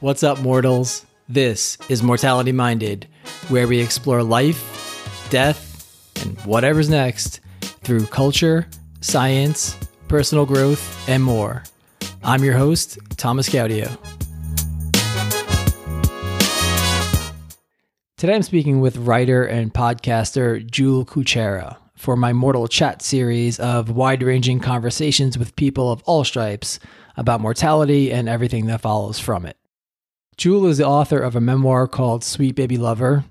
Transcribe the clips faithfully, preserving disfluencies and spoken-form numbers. What's up, mortals? This is Mortality Minded, where we explore life, death, and whatever's next through culture, science, personal growth, and more. I'm your host, Thomas Gaudio. Today I'm speaking with writer and podcaster Jule Kucera for my Mortal Chat series of wide-ranging conversations with people of all stripes about mortality and everything that follows from it. Jule is the author of a memoir called Sweet Baby Lover,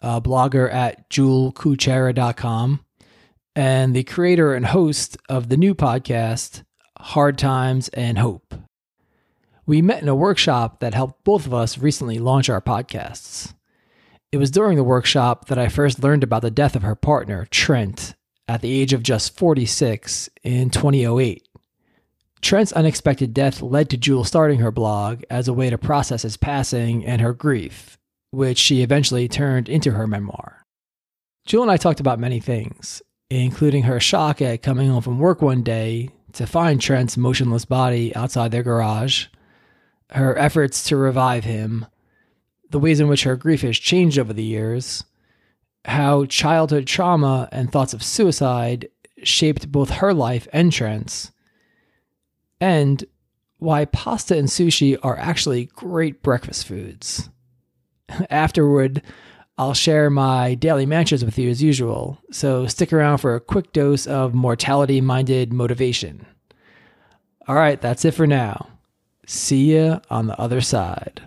a blogger at jule kucera dot com, and the creator and host of the new podcast, Hard Times and Hope. We met in a workshop that helped both of us recently launch our podcasts. It was during the workshop that I first learned about the death of her partner, Trent, at the age of just forty-six in twenty oh eight. Trent's unexpected death led to Jule starting her blog as a way to process his passing and her grief, which she eventually turned into her memoir. Jule and I talked about many things, including her shock at coming home from work one day to find Trent's motionless body outside their garage, her efforts to revive him, the ways in which her grief has changed over the years, how childhood trauma and thoughts of suicide shaped both her life and Trent's, and why pasta and sushi are actually great breakfast foods. Afterward, I'll share my daily mantras with you as usual, so stick around for a quick dose of mortality-minded motivation. All right, that's it for now. See ya on the other side.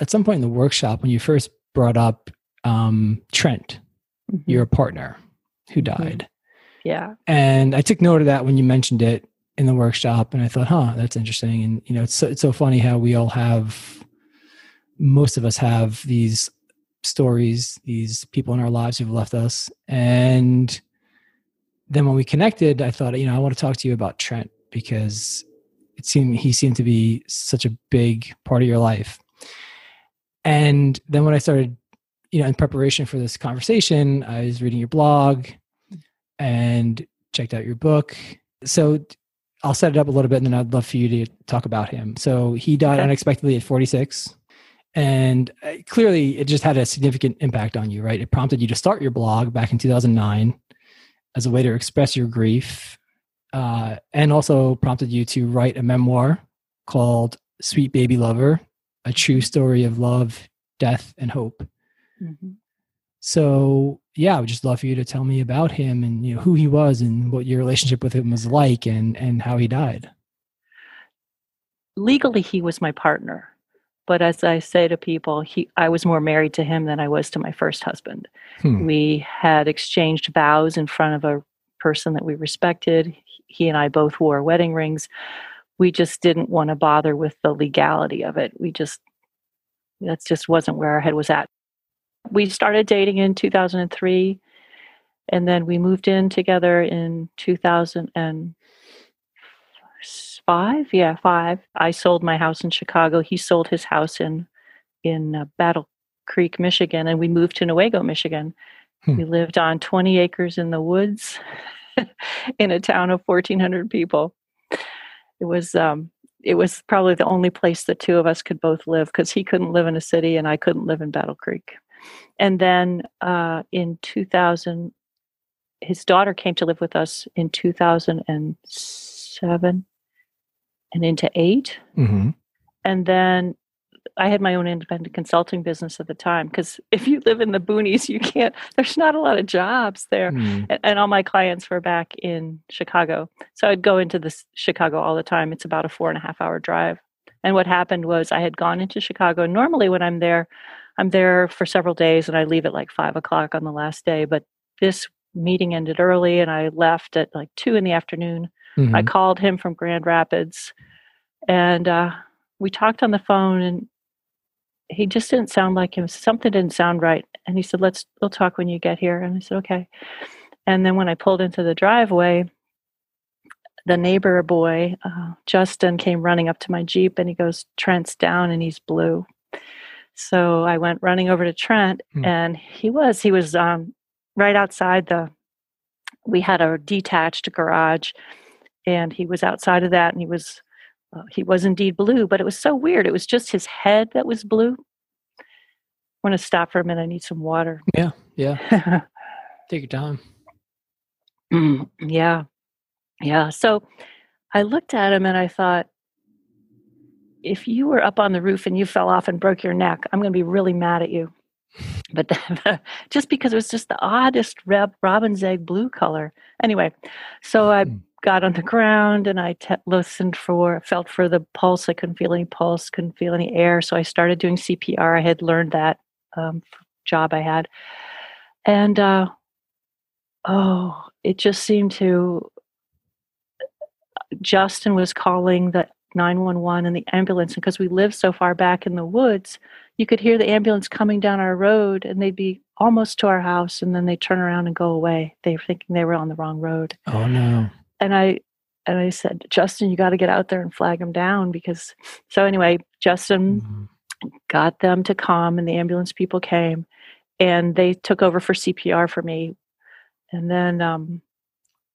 At some point in the workshop, when you first brought up um, Trent, mm-hmm. your partner, who mm-hmm. died. Yeah. And I took note of that when you mentioned it in the workshop, and I thought, huh, that's interesting. And, you know, it's so, it's so funny how we all have, most of us have these stories, these people in our lives who've left us. And then when we connected, I thought, you know, I want to talk to you about Trent because it seemed, he seemed to be such a big part of your life. And then when I started, you know, in preparation for this conversation, I was reading your blog and checked out your book. So I'll set it up a little bit and then I'd love for you to talk about him. So he died okay. unexpectedly at forty-six, and clearly it just had a significant impact on you, right? It prompted you to start your blog back in two thousand nine as a way to express your grief, uh, and also prompted you to write a memoir called Sweet Baby Lover, a true story of love, death, and hope. Mm-hmm. So yeah, I would just love for you to tell me about him and, you know, who he was and what your relationship with him was like and, and how he died. Legally, he was my partner. But as I say to people, he I was more married to him than I was to my first husband. Hmm. We had exchanged vows in front of a person that we respected. He and I both wore wedding rings. We just didn't want to bother with the legality of it. We just, that just wasn't where our head was at. We started dating in two thousand three, and then we moved in together in two thousand five. Yeah, five. I sold my house in Chicago. He sold his house in in uh, Battle Creek, Michigan, and we moved to Nuevo, Michigan. Hmm. We lived on twenty acres in the woods in a town of fourteen hundred people. It was um, it was probably the only place the two of us could both live, because he couldn't live in a city and I couldn't live in Battle Creek. And then uh, in two thousand, his daughter came to live with us in two thousand seven and into eight. Mm-hmm. And then I had my own independent consulting business at the time, because if you live in the boonies, you can't, there's not a lot of jobs there. Mm. And, and all my clients were back in Chicago. So I'd go into this Chicago all the time. It's about a four and a half hour drive. And what happened was I had gone into Chicago. Normally when I'm there, I'm there for several days and I leave at like five o'clock on the last day. But this meeting ended early and I left at like two in the afternoon. Mm-hmm. I called him from Grand Rapids and uh, we talked on the phone, and he just didn't sound like him. Something didn't sound right. And he said, let's, we'll talk when you get here. And I said, okay. And then when I pulled into the driveway, the neighbor boy, uh, Justin, came running up to my Jeep and he goes, Trent's down and he's blue. So I went running over to Trent, hmm. and he was, he was um, right outside the, we had a detached garage, and he was outside of that, and he was Uh, he was indeed blue, but it was so weird. It was just his head that was blue. I'm going to stop for a minute. I need some water. Yeah, yeah. Take your time. Mm, yeah, yeah. So I looked at him and I thought, if you were up on the roof and you fell off and broke your neck, I'm going to be really mad at you. But the, just because it was just the oddest reb, robin's egg blue color. Anyway, so I mm. got on the ground and I te- listened for, felt for the pulse. I couldn't feel any pulse, couldn't feel any air. So I started doing C P R. I had learned that um, job I had. And, uh, oh, it just seemed to, Justin was calling the nine one one and the ambulance, because we lived so far back in the woods, you could hear the ambulance coming down our road, and they'd be almost to our house, and then they turn around and go away. They were thinking they were on the wrong road. Oh no! And I and I said, Justin, you got to get out there and flag them down, because. So anyway, Justin mm-hmm. got them to come, and the ambulance people came, and they took over for C P R for me, and then um,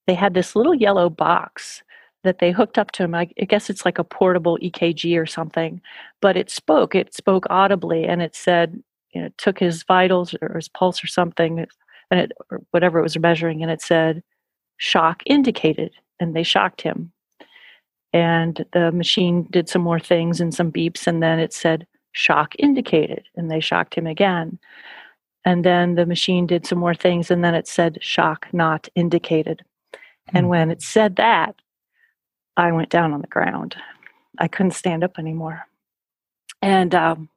they had this little yellow box that they hooked up to him. I, I guess it's like a portable E K G or something, but it spoke. It spoke audibly, and it said, you know, it took his vitals or his pulse or something, and it, or whatever it was measuring, and it said, shock indicated, and they shocked him. And the machine did some more things and some beeps, and then it said, shock indicated, and they shocked him again. And then the machine did some more things, and then it said, shock not indicated. Mm-hmm. And when it said that, I went down on the ground. I couldn't stand up anymore. And um,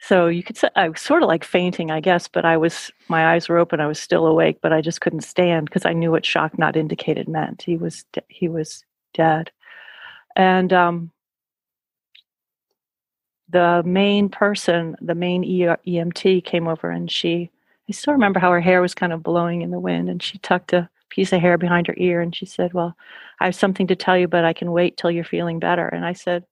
so you could say, I was sort of like fainting, I guess, but I was, my eyes were open. I was still awake, but I just couldn't stand because I knew what shock not indicated meant. He was, de- he was dead. And um, the main person, the main E M T came over, and she, I still remember how her hair was kind of blowing in the wind, and she tucked a piece of hair behind her ear, and she said, well, I have something to tell you, but I can wait till you're feeling better. And I said,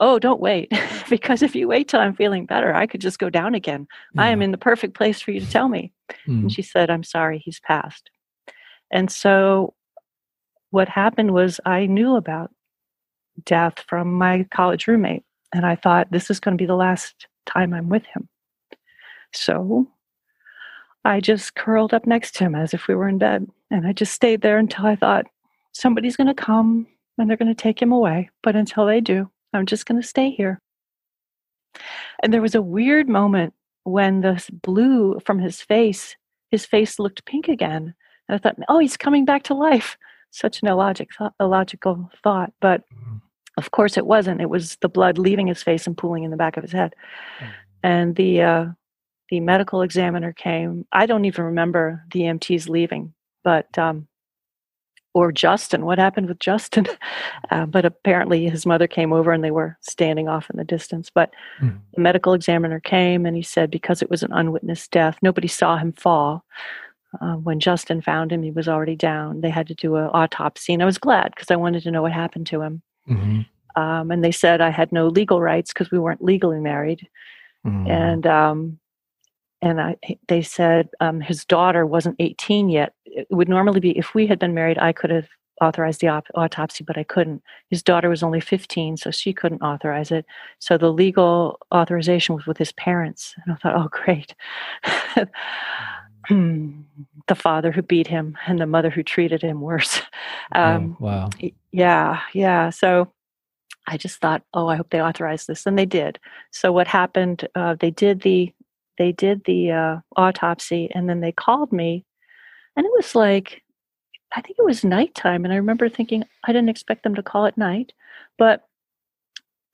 oh, don't wait, because if you wait till I'm feeling better, I could just go down again. Yeah. I am in the perfect place for you to tell me. Mm. And she said, I'm sorry, he's passed. And so what happened was, I knew about death from my college roommate, and I thought, this is going to be the last time I'm with him. So I just curled up next to him as if we were in bed. And I just stayed there until I thought, somebody's going to come and they're going to take him away. But until they do, I'm just going to stay here. And there was a weird moment when the blue from his face, his face looked pink again. And I thought, oh, he's coming back to life. Such an illogic th- illogical thought. But of course it wasn't. It was the blood leaving his face and pooling in the back of his head. And the... Uh, The medical examiner came. I don't even remember the E M Ts leaving, but, um, or Justin, what happened with Justin? uh, but apparently his mother came over and they were standing off in the distance. But mm. the medical examiner came and he said, because it was an unwitnessed death, nobody saw him fall. Uh, when Justin found him, he was already down. They had to do an autopsy, and I was glad because I wanted to know what happened to him. Mm-hmm. Um, and they said I had no legal rights because we weren't legally married. Mm. And, um, And I, they said um, his daughter wasn't eighteen yet. It would normally be, if we had been married, I could have authorized the op- autopsy, but I couldn't. His daughter was only fifteen, so she couldn't authorize it. So the legal authorization was with his parents. And I thought, oh, great. The father who beat him and the mother who treated him worse. Um, oh, wow. Yeah, yeah. So I just thought, oh, I hope they authorize this. And they did. So what happened, uh, they did the... They did the uh, autopsy, and then they called me, and it was like, I think it was nighttime. And I remember thinking, I didn't expect them to call at night, but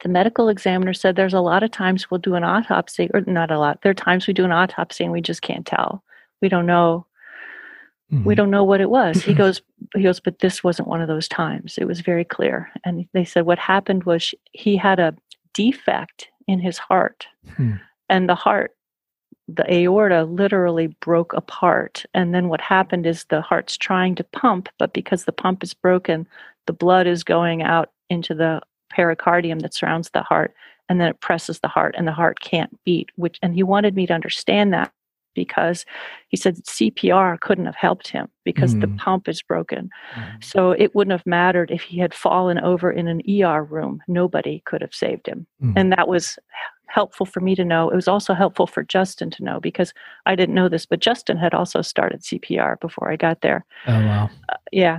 the medical examiner said, there's a lot of times we'll do an autopsy, or not a lot. There are times we do an autopsy and we just can't tell. We don't know. Mm-hmm. We don't know what it was. He goes, he goes, but this wasn't one of those times. It was very clear. And they said, what happened was he had a defect in his heart, hmm. and the heart, the aorta literally broke apart. And then what happened is the heart's trying to pump, but because the pump is broken, the blood is going out into the pericardium that surrounds the heart, and then it presses the heart, and the heart can't beat, which, and he wanted me to understand that because he said C P R couldn't have helped him because mm. the pump is broken. Mm. So it wouldn't have mattered if he had fallen over in an E R room. Nobody could have saved him. Mm. And that was helpful for me to know. It was also helpful for Justin to know, because I didn't know this, but Justin had also started C P R before I got there. Oh, wow. Uh, yeah.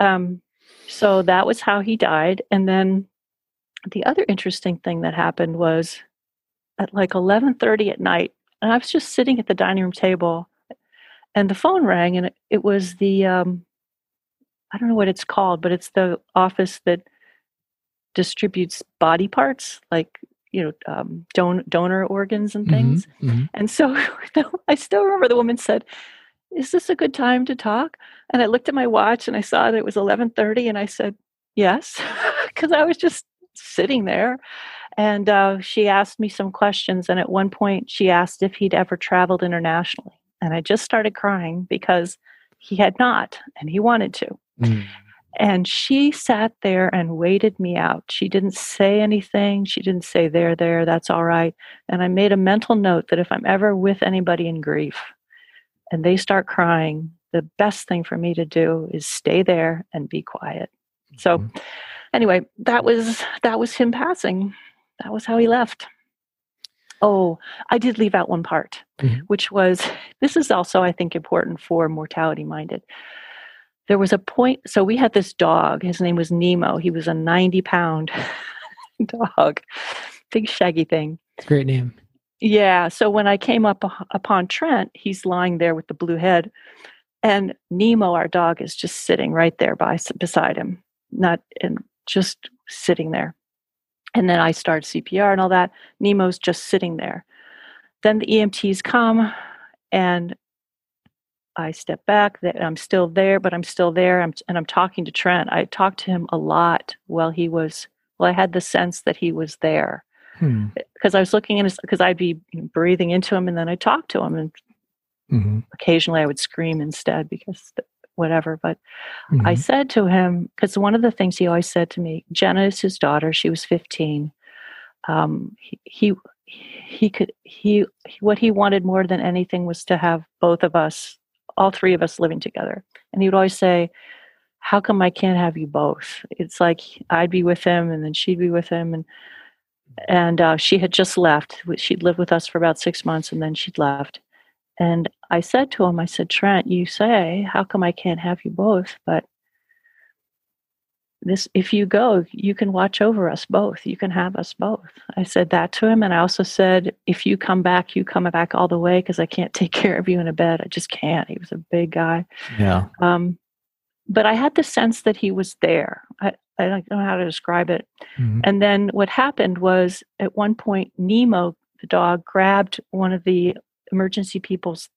Um, so that was how he died. And then the other interesting thing that happened was at like eleven thirty at night, and I was just sitting at the dining room table, and the phone rang, and it, it was the, um, I don't know what it's called, but it's the office that distributes body parts, like, you know, um, don- donor organs and things. Mm-hmm, mm-hmm. And so I still remember the woman said, "Is this a good time to talk?" And I looked at my watch and I saw that it was eleven thirty, and I said, yes, because I was just sitting there. And uh, she asked me some questions. And at one point she asked if he'd ever traveled internationally. And I just started crying because he had not, and he wanted to. Mm. And she sat there and waited me out. She didn't say anything. She didn't say, there, there, that's all right. And I made a mental note that if I'm ever with anybody in grief and they start crying, the best thing for me to do is stay there and be quiet. Mm-hmm. So anyway, that was that was him passing. That was how he left. Oh, I did leave out one part, mm-hmm. which was, this is also, I think, important for mortality-minded. There was a point, so we had this dog. His name was Nemo. He was a ninety-pound dog, big shaggy thing. Great name. Yeah. So when I came up upon Trent, he's lying there with the blue head, and Nemo, our dog, is just sitting right there by beside him, not and just sitting there. And then I start C P R and all that. Nemo's just sitting there. Then the E M Ts come, and I step back, that I'm still there, but I'm still there. I'm, and I'm talking to Trent. I talked to him a lot while he was, well, I had the sense that he was there because hmm. I was looking at his, because I'd be breathing into him, and then I talked to him, and mm-hmm. occasionally I would scream instead because whatever. But mm-hmm. I said to him, because one of the things he always said to me, Jenna is his daughter. She was fifteen. Um, he, he, he could, he, what he wanted more than anything was to have both of us, all three of us living together. And he would always say, how come I can't have you both? It's like I'd be with him and then she'd be with him. And and uh, she had just left. She'd lived with us for about six months and then she'd left. And I said to him, I said, Trent, you say, how come I can't have you both? But this, if you go, you can watch over us both. You can have us both. I said that to him. And I also said, if you come back, you come back all the way, because I can't take care of you in a bed. I just can't. He was a big guy. Yeah. Um, but I had the sense that he was there. I, I don't know how to describe it. Mm-hmm. And then what happened was, at one point, Nemo, the dog, grabbed one of the emergency people's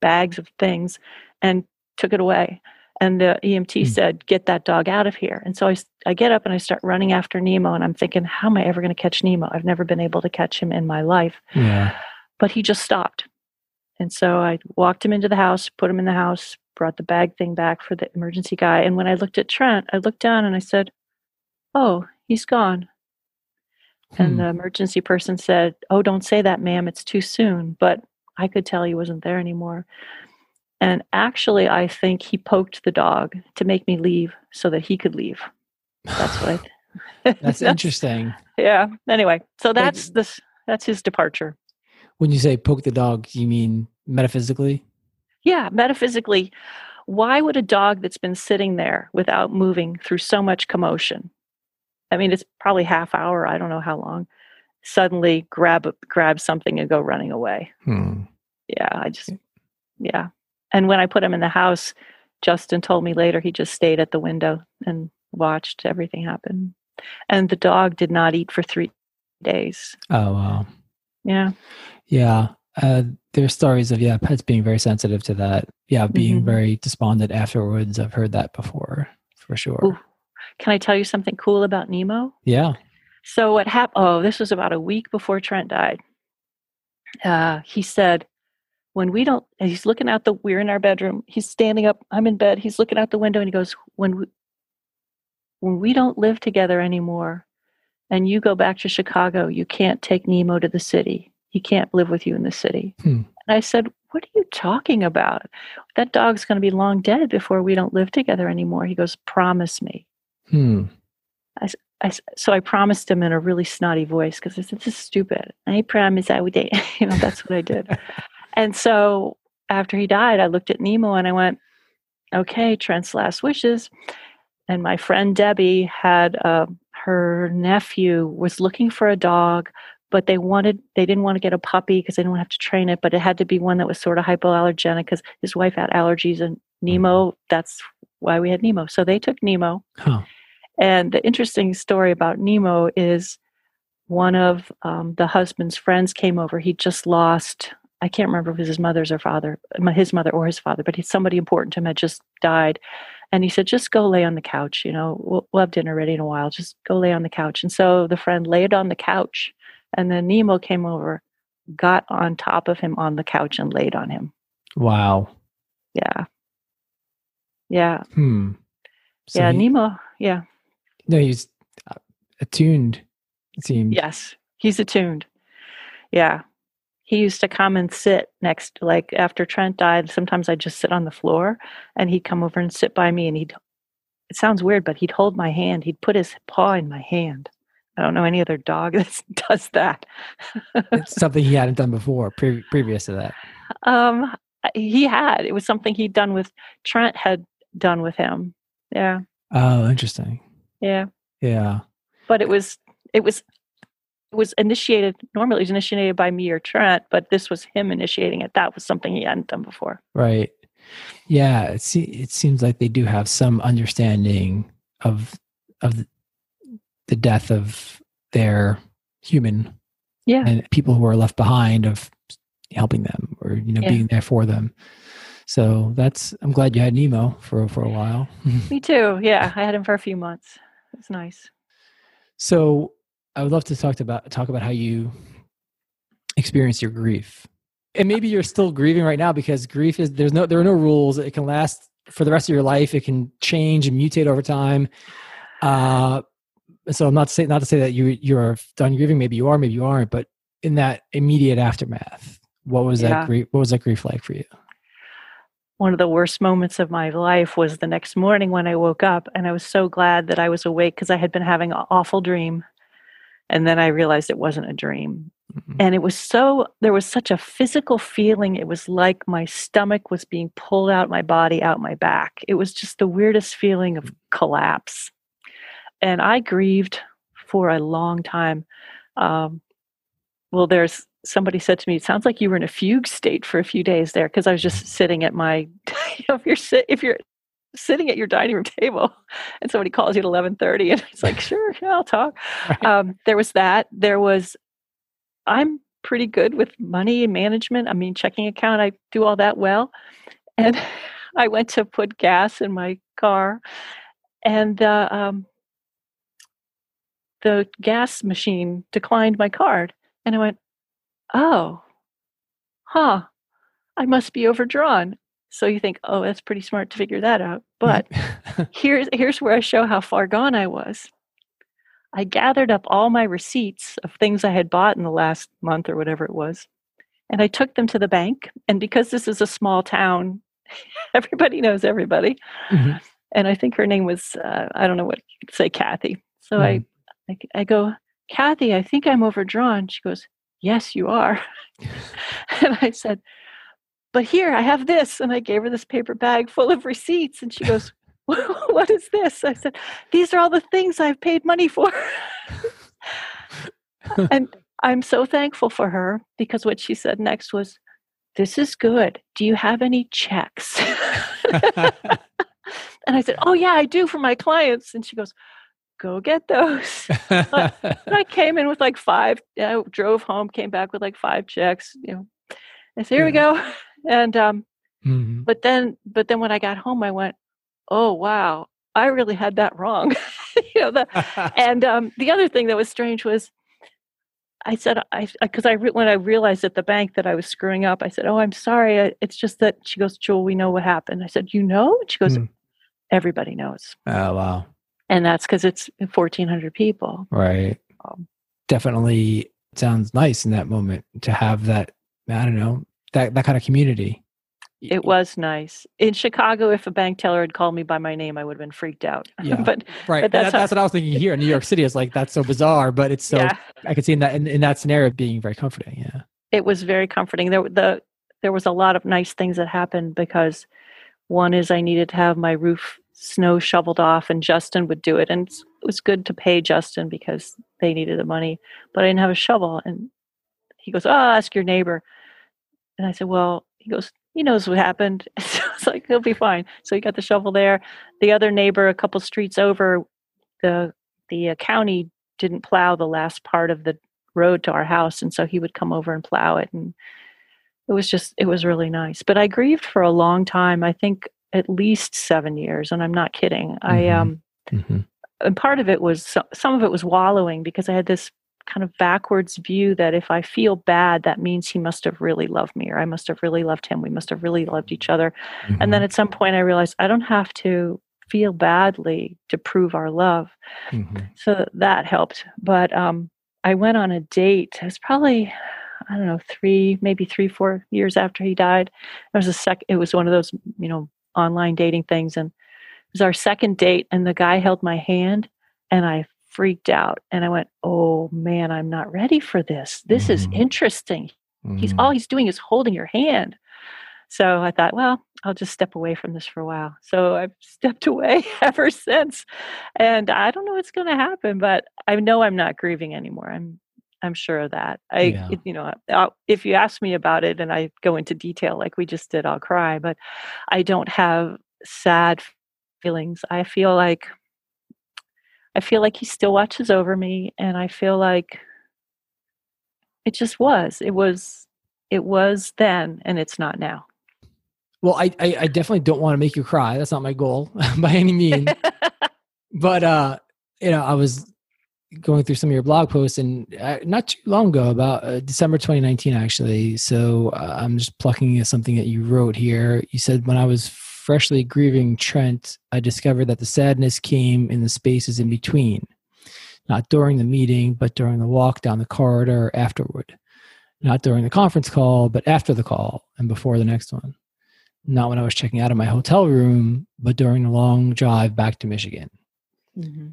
bags of things and took it away. And the E M T mm. said, get that dog out of here. And so I, I get up and I start running after Nemo. And I'm thinking, how am I ever going to catch Nemo? I've never been able to catch him in my life. Yeah. But he just stopped. And so I walked him into the house, put him in the house, brought the bag thing back for the emergency guy. And when I looked at Trent, I looked down and I said, oh, he's gone. Hmm. And the emergency person said, oh, don't say that, ma'am. It's too soon. But I could tell he wasn't there anymore. And actually, I think he poked the dog to make me leave so that he could leave. That's what I th- that's, that's interesting. Yeah. Anyway, so that's this. That's his departure. When you say poke the dog, you mean metaphysically? Yeah, metaphysically. Why would a dog that's been sitting there without moving through so much commotion, I mean, it's probably half hour, I don't know how long, suddenly grab grab something and go running away? Hmm. Yeah, I just, yeah. And when I put him in the house, Justin told me later, he just stayed at the window and watched everything happen. And the dog did not eat for three days. Oh, wow. Yeah. Yeah. Uh, there's stories of, yeah, pets being very sensitive to that. Yeah, being mm-hmm. very despondent afterwards. I've heard that before, for sure. Ooh. Can I tell you something cool about Nemo? Yeah. So what happened, oh, this was about a week before Trent died. Uh, he said, when we don't, he's looking out the, we're in our bedroom. He's standing up. I'm in bed. He's looking out the window and he goes, when we, when we don't live together anymore and you go back to Chicago, you can't take Nemo to the city. He can't live with you in the city. Hmm. And I said, what are you talking about? That dog's going to be long dead before we don't live together anymore. He goes, promise me. Hmm. I, I, so I promised him in a really snotty voice because I said, this is stupid. I promise I would date. You know, that's what I did. And so after he died, I looked at Nemo and I went, okay, Trent's last wishes. And my friend Debbie had uh, her nephew was looking for a dog, but they wanted they didn't want to get a puppy because they didn't have to train it, but it had to be one that was sort of hypoallergenic because his wife had allergies. And Nemo, that's why we had Nemo. So they took Nemo. Huh. And the interesting story about Nemo is one of um, the husband's friends came over. He just lost, I can't remember if it was his mother's or father, his mother or his father, but he, somebody important to him had just died. And he said, just go lay on the couch. You know, we'll, we'll have dinner ready in a while. Just go lay on the couch. And so the friend laid on the couch. And then Nemo came over, got on top of him on the couch and laid on him. Wow. Yeah. Yeah. Hmm. So yeah, he, Nemo. Yeah. No, he's attuned, it seems. Yes, he's attuned. Yeah. He used to come and sit next, like after Trent died, sometimes I'd just sit on the floor and he'd come over and sit by me and he'd, it sounds weird, but he'd hold my hand. He'd put his paw in my hand. I don't know any other dog that does that. It's something he hadn't done before, pre- previous to that. Um, he had. It was something he'd done with, Trent had done with him. Yeah. Oh, interesting. Yeah. Yeah. But it was, it was, it was initiated, normally it was initiated by me or Trent, but this was him initiating it. That was something he hadn't done before. Right. Yeah. It, see, it seems like they do have some understanding of, of the, the death of their human, yeah, and people who are left behind of helping them or, you know, yeah, being there for them. So that's, I'm glad you had Nemo for, for a while. Me too. Yeah. I had him for a few months. It's nice. So I would love to talk about, talk about how you experienced your grief, and maybe you're still grieving right now, because grief is, there's no, there are no rules. It can last for the rest of your life. It can change and mutate over time. Uh, So I'm not saying, not to say that you you're done grieving. Maybe you are, maybe you aren't. But in that immediate aftermath, what was yeah. that grief? What was that grief like for you? One of the worst moments of my life was the next morning when I woke up, and I was so glad that I was awake because I had been having an awful dream, and then I realized it wasn't a dream. Mm-hmm. And it was so, there was such a physical feeling. It was like my stomach was being pulled out my body, out my back. It was just the weirdest feeling of collapse. And I grieved for a long time. Um, well, there's somebody said to me, it sounds like you were in a fugue state for a few days there, because I was just sitting at my, you know, if you're sit, if you're sitting at your dining room table and somebody calls you at eleven thirty and it's like, sure, yeah, I'll talk. Right. Um, there was that. There was, I'm pretty good with money and management. I mean, checking account, I do all that well. And I went to put gas in my car and, uh, um, the gas machine declined my card. And I went, oh, huh, I must be overdrawn. So you think, oh, that's pretty smart to figure that out. But here's, here's where I show how far gone I was. I gathered up all my receipts of things I had bought in the last month or whatever it was. And I took them to the bank. And because this is a small town, everybody knows everybody. Mm-hmm. And I think her name was, uh, I don't know what, say Kathy. So mm. I I go, Kathy, I think I'm overdrawn. She goes, yes, you are. And I said, but here, I have this. And I gave her this paper bag full of receipts. And she goes, what is this? I said, these are all the things I've paid money for. And I'm so thankful for her, because what she said next was, this is good. Do you have any checks? And I said, oh, yeah, I do for my clients. And she goes, go get those. I, I came in with like five, I drove home, came back with like five checks, you know, and so here yeah. we go. And, um, mm-hmm. but then, but then when I got home, I went, oh, wow, I really had that wrong. You know, the, and, um, the other thing that was strange was I said, I, I cause I, re- when I realized at the bank that I was screwing up, I said, oh, I'm sorry. I, it's just that, she goes, Jule, we know what happened. I said, you know, and she goes, mm. everybody knows. Oh, wow. And that's because it's fourteen hundred people. Right. Um, Definitely sounds nice in that moment to have that, I don't know, that, that kind of community. It was nice. In Chicago, if a bank teller had called me by my name, I would have been freaked out. Yeah, but, right. but that's, that, how- that's what I was thinking here in New York City. It's like, that's so bizarre, but it's so, yeah. I could see in that, in, in that scenario being very comforting. Yeah. It was very comforting. There, the, there was a lot of nice things that happened because one is I needed to have my roof snow shoveled off, and Justin would do it. And it was good to pay Justin because they needed the money, but I didn't have a shovel. And he goes, oh, ask your neighbor. And I said, well, he goes, he knows what happened. So I was like, he'll be fine. So he got the shovel there. The other neighbor, a couple streets over, the the uh, county didn't plow the last part of the road to our house. And so he would come over and plow it. And it was just, it was really nice. But I grieved for a long time. I think at least seven years. And I'm not kidding. Mm-hmm. I, um, mm-hmm. and part of it was, some of it was wallowing because I had this kind of backwards view that if I feel bad, that means he must have really loved me, or I must have really loved him. We must have really loved each other. Mm-hmm. And then at some point I realized I don't have to feel badly to prove our love. Mm-hmm. So that helped. But, um, I went on a date. It was probably, I don't know, three, maybe three, four years after he died. It was a sec. It was one of those, you know, online dating things. And it was our second date, and the guy held my hand, and I freaked out. And I went, oh man, I'm not ready for this. This mm-hmm. is interesting. Mm-hmm. He's all he's doing is holding your hand. So I thought, well, I'll just step away from this for a while. So I've stepped away ever since. And I don't know what's going to happen, but I know I'm not grieving anymore. I'm I'm sure of that. I, yeah. you know, I'll, if you ask me about it and I go into detail like we just did, I'll cry. But I don't have sad feelings. I feel like, I feel like he still watches over me. And I feel like it just was. It was, it was then, and it's not now. Well, I, I, I definitely don't want to make you cry. That's not my goal by any means. But, uh, you know, I was going through some of your blog posts, and uh, not too long ago, about uh, December twenty nineteen, actually. So uh, I'm just plucking something that you wrote here. You said, when I was freshly grieving Trent, I discovered that the sadness came in the spaces in between, not during the meeting, but during the walk down the corridor afterward, not during the conference call, but after the call and before the next one. Not when I was checking out of my hotel room, but during the long drive back to Michigan. Mm-hmm.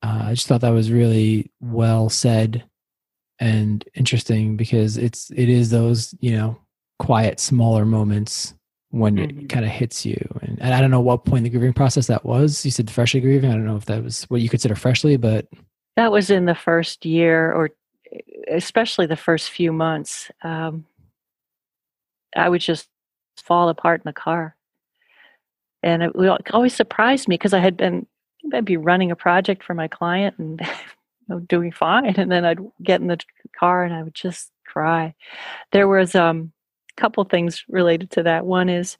Uh, I just thought that was really well said and interesting, because it's, it is those, you know, quiet, smaller moments when mm-hmm. it kind of hits you. And, and I don't know what point in the grieving process that was. You said freshly grieving. I don't know if that was what you consider freshly, but. That was in the first year, or especially the first few months. Um, I would just fall apart in the car. And it, it always surprised me, because I had been, I'd be running a project for my client and you know, doing fine. And then I'd get in the car and I would just cry. There was um, a couple things related to that. One is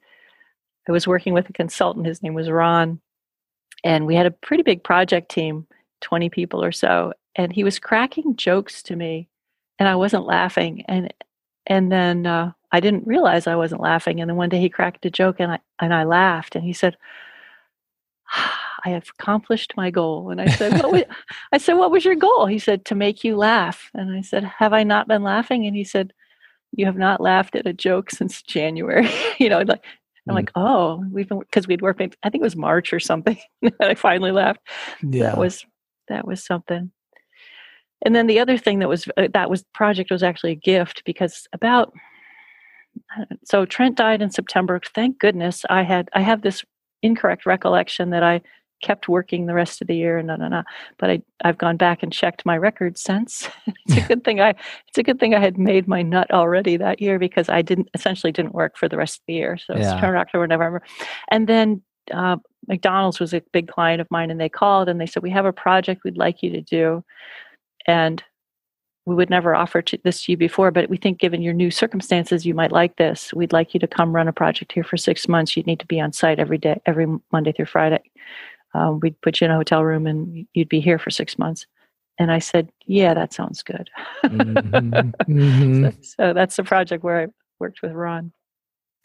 I was working with a consultant. His name was Ron. And we had a pretty big project team, twenty people or so. And he was cracking jokes to me, and I wasn't laughing. And and then uh, I didn't realize I wasn't laughing. And then one day he cracked a joke, and I and I laughed. And he said, I have accomplished my goal. And I said, what was, I said, what was your goal? He said, to make you laugh. And I said, have I not been laughing? And he said, you have not laughed at a joke since January. you know, like, I'm mm. like, oh, we've been, because we'd worked, I think it was March or something. And I finally laughed. Yeah. That was, that was something. And then the other thing that was, uh, that was project was actually a gift, because about, so Trent died in September. Thank goodness. I had, I have this incorrect recollection that I kept working the rest of the year and no, no, no. But I, I've gone back and checked my records since. It's a good thing I, it's a good thing I had made my nut already that year, because I didn't essentially didn't work for the rest of the year. So yeah. September, October, November. And then uh, McDonald's was a big client of mine, and they called and they said, we have a project we'd like you to do. And we would never offer to, this to you before, but we think given your new circumstances, you might like this. We'd like you to come run a project here for six months. You'd need to be on site every day, every Monday through Friday. Um, we'd put you in a hotel room and you'd be here for six months. And I said, yeah, that sounds good. Mm-hmm. Mm-hmm. So, so that's the project where I worked with Ron.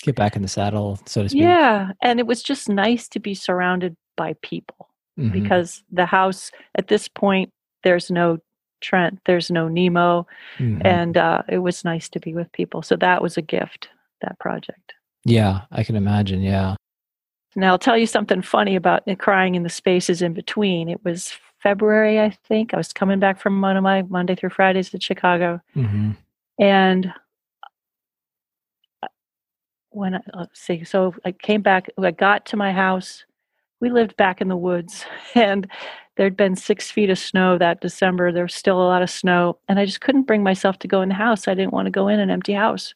Get back in the saddle, so to speak. Yeah. And it was just nice to be surrounded by people, mm-hmm. because the house at this point, there's no Trent. There's no Nemo. Mm-hmm. And uh, it was nice to be with people. So that was a gift, that project. Yeah, I can imagine. Yeah. Now, I'll tell you something funny about crying in the spaces in between. It was February, I think. I was coming back from one of my Monday through Fridays in Chicago. Mm-hmm. And when I, let's see, so I came back, I got to my house. We lived back in the woods, and there'd been six feet of snow that December. There was still a lot of snow, and I just couldn't bring myself to go in the house. I didn't want to go in an empty house.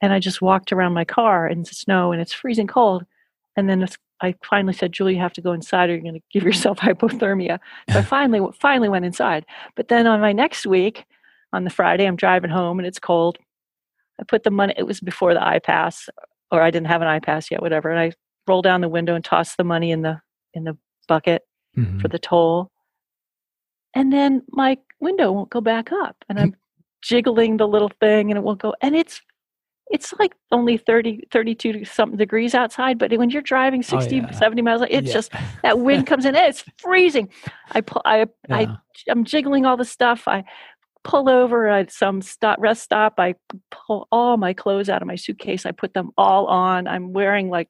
And I just walked around my car in the snow, and it's freezing cold. And then I finally said, Julie, you have to go inside or you're going to give yourself hypothermia. So I finally, finally went inside. But then on my next week, on the Friday, I'm driving home and it's cold. I put the money, it was before the iPass, or I didn't have an iPass yet, whatever. And I rolled down the window and tossed the money in the, in the bucket mm-hmm. for the toll. And then my window won't go back up, and I'm jiggling the little thing and it won't go. And it's, it's like only thirty, thirty-two something degrees outside. But when you're driving sixty, oh, yeah. seventy miles, it's yeah. just that wind comes in, it's freezing. I pull, I, yeah. I, I'm jiggling all the stuff. I, pull over at some stop, rest stop. I pull all my clothes out of my suitcase. I put them all on. I'm wearing like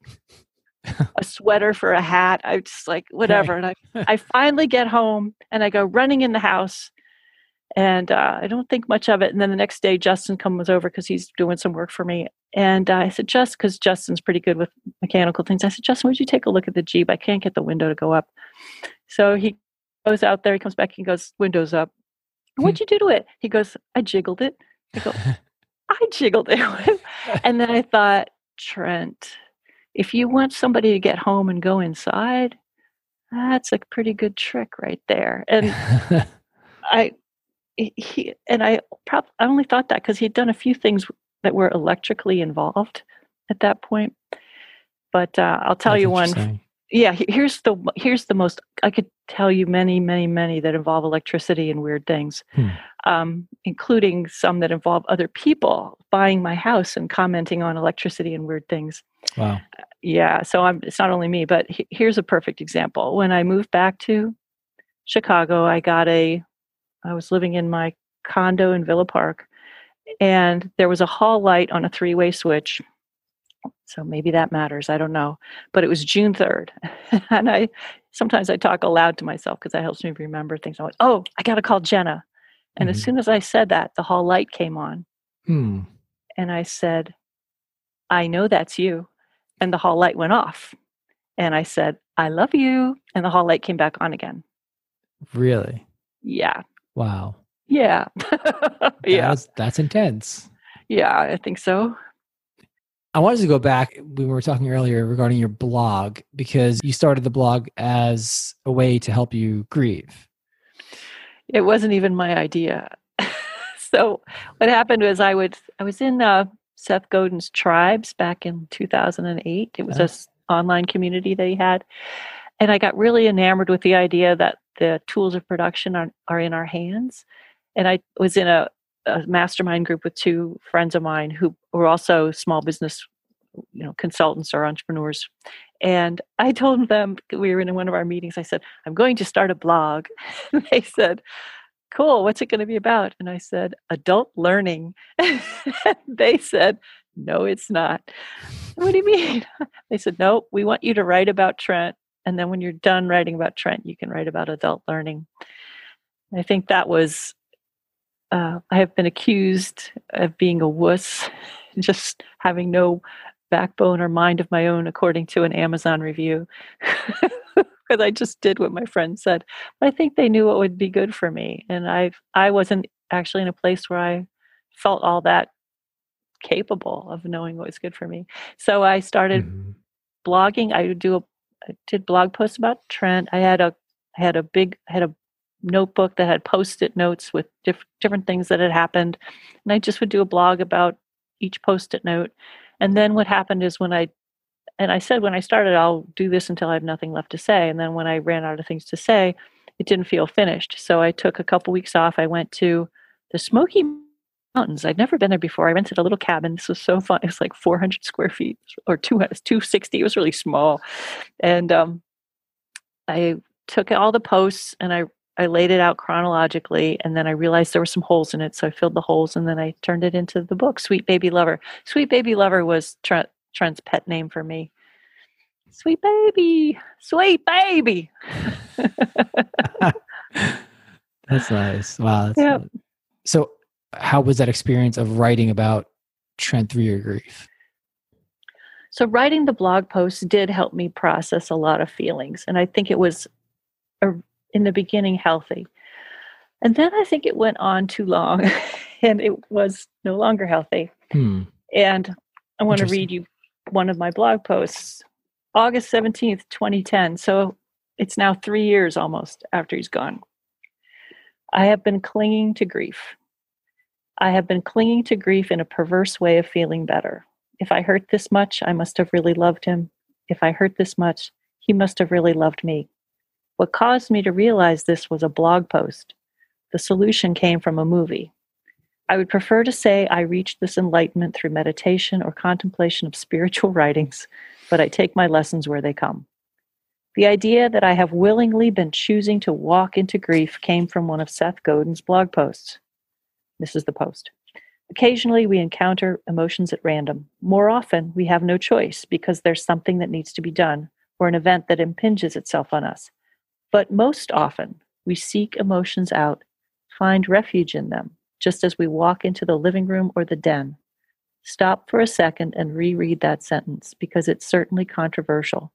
a sweater for a hat. I just like whatever. And I, I finally get home and I go running in the house, and uh, I don't think much of it. And then the next day, Justin comes over because he's doing some work for me. And uh, I said, Just, because Justin's pretty good with mechanical things. I said, Justin, would you take a look at the Jeep? I can't get the window to go up. So he goes out there, he comes back and goes, window's up. What'd you do to it? He goes, I jiggled it. I go, I jiggled it. And then I thought, Trent, if you want somebody to get home and go inside, that's a pretty good trick right there. And I, he, and I probably I only thought that because he'd done a few things that were electrically involved at that point. But uh, I'll tell that's you one. Yeah, here's the here's the most, I could tell you many, many, many that involve electricity and weird things, hmm. um, including some that involve other people buying my house and commenting on electricity and weird things. Wow. Yeah, so I'm, it's not only me, but he, here's a perfect example. When I moved back to Chicago, I got a, I was living in my condo in Villa Park, and there was a hall light on a three-way switch. So maybe that matters. I don't know. But it was June third. And I sometimes I talk aloud to myself because that helps me remember things. I went, oh, I got to call Jenna. And mm-hmm. as soon as I said that, the hall light came on. Hmm. And I said, I know that's you. And the hall light went off. And I said, I love you. And the hall light came back on again. Really? Yeah. Wow. Yeah. yeah. That's, that's intense. Yeah, I think so. I wanted to go back, we were talking earlier regarding your blog, because you started the blog as a way to help you grieve. It wasn't even my idea. So what happened was I would I was in uh, Seth Godin's Tribes back in two thousand eight. It was yes. an online community that he had. And I got really enamored with the idea that the tools of production are, are in our hands. And I was in a a mastermind group with two friends of mine who were also small business, you know, consultants or entrepreneurs. And I told them, we were in one of our meetings, I said, I'm going to start a blog. And they said, cool, what's it going to be about? And I said, adult learning. They said, no, it's not. What do you mean? They said, no, we want you to write about Trent. And then when you're done writing about Trent, you can write about adult learning. And I think that was Uh, I have been accused of being a wuss, just having no backbone or mind of my own, according to an Amazon review, because I just did what my friends said. But I think they knew what would be good for me, and I I wasn't actually in a place where I felt all that capable of knowing what was good for me. So I started mm-hmm. blogging. I would do a I did blog posts about Trent. I had a I had a big I had a notebook that had post-it notes with diff- different things that had happened. And I just would do a blog about each post-it note. And then what happened is when I, and I said when I started, I'll do this until I have nothing left to say. And then when I ran out of things to say, it didn't feel finished. So I took a couple weeks off. I went to the Smoky Mountains. I'd never been there before. I rented a little cabin. This was so fun. It was like four hundred square feet or two hundred, two hundred sixty. It was really small. And um, I took all the posts and I I laid it out chronologically, and then I realized there were some holes in it, so I filled the holes, and then I turned it into the book, Sweet Baby Lover. Sweet Baby Lover was Trent, Trent's pet name for me. Sweet baby, sweet baby. That's nice. Wow. That's yep. nice. So how was that experience of writing about Trent through your grief? So writing the blog post did help me process a lot of feelings. And I think it was a, in the beginning healthy. And then I think it went on too long and it was no longer healthy. Hmm. And I want to read you one of my blog posts, August seventeenth, twenty ten. So it's now three years almost after he's gone. I have been clinging to grief. I have been clinging to grief in a perverse way of feeling better. If I hurt this much, I must have really loved him. If I hurt this much, he must have really loved me. What caused me to realize this was a blog post. The solution came from a movie. I would prefer to say I reached this enlightenment through meditation or contemplation of spiritual writings, but I take my lessons where they come. The idea that I have willingly been choosing to walk into grief came from one of Seth Godin's blog posts. This is the post. Occasionally, we encounter emotions at random. More often, we have no choice because there's something that needs to be done or an event that impinges itself on us. But most often, we seek emotions out, find refuge in them, just as we walk into the living room or the den. Stop for a second and reread that sentence because it's certainly controversial.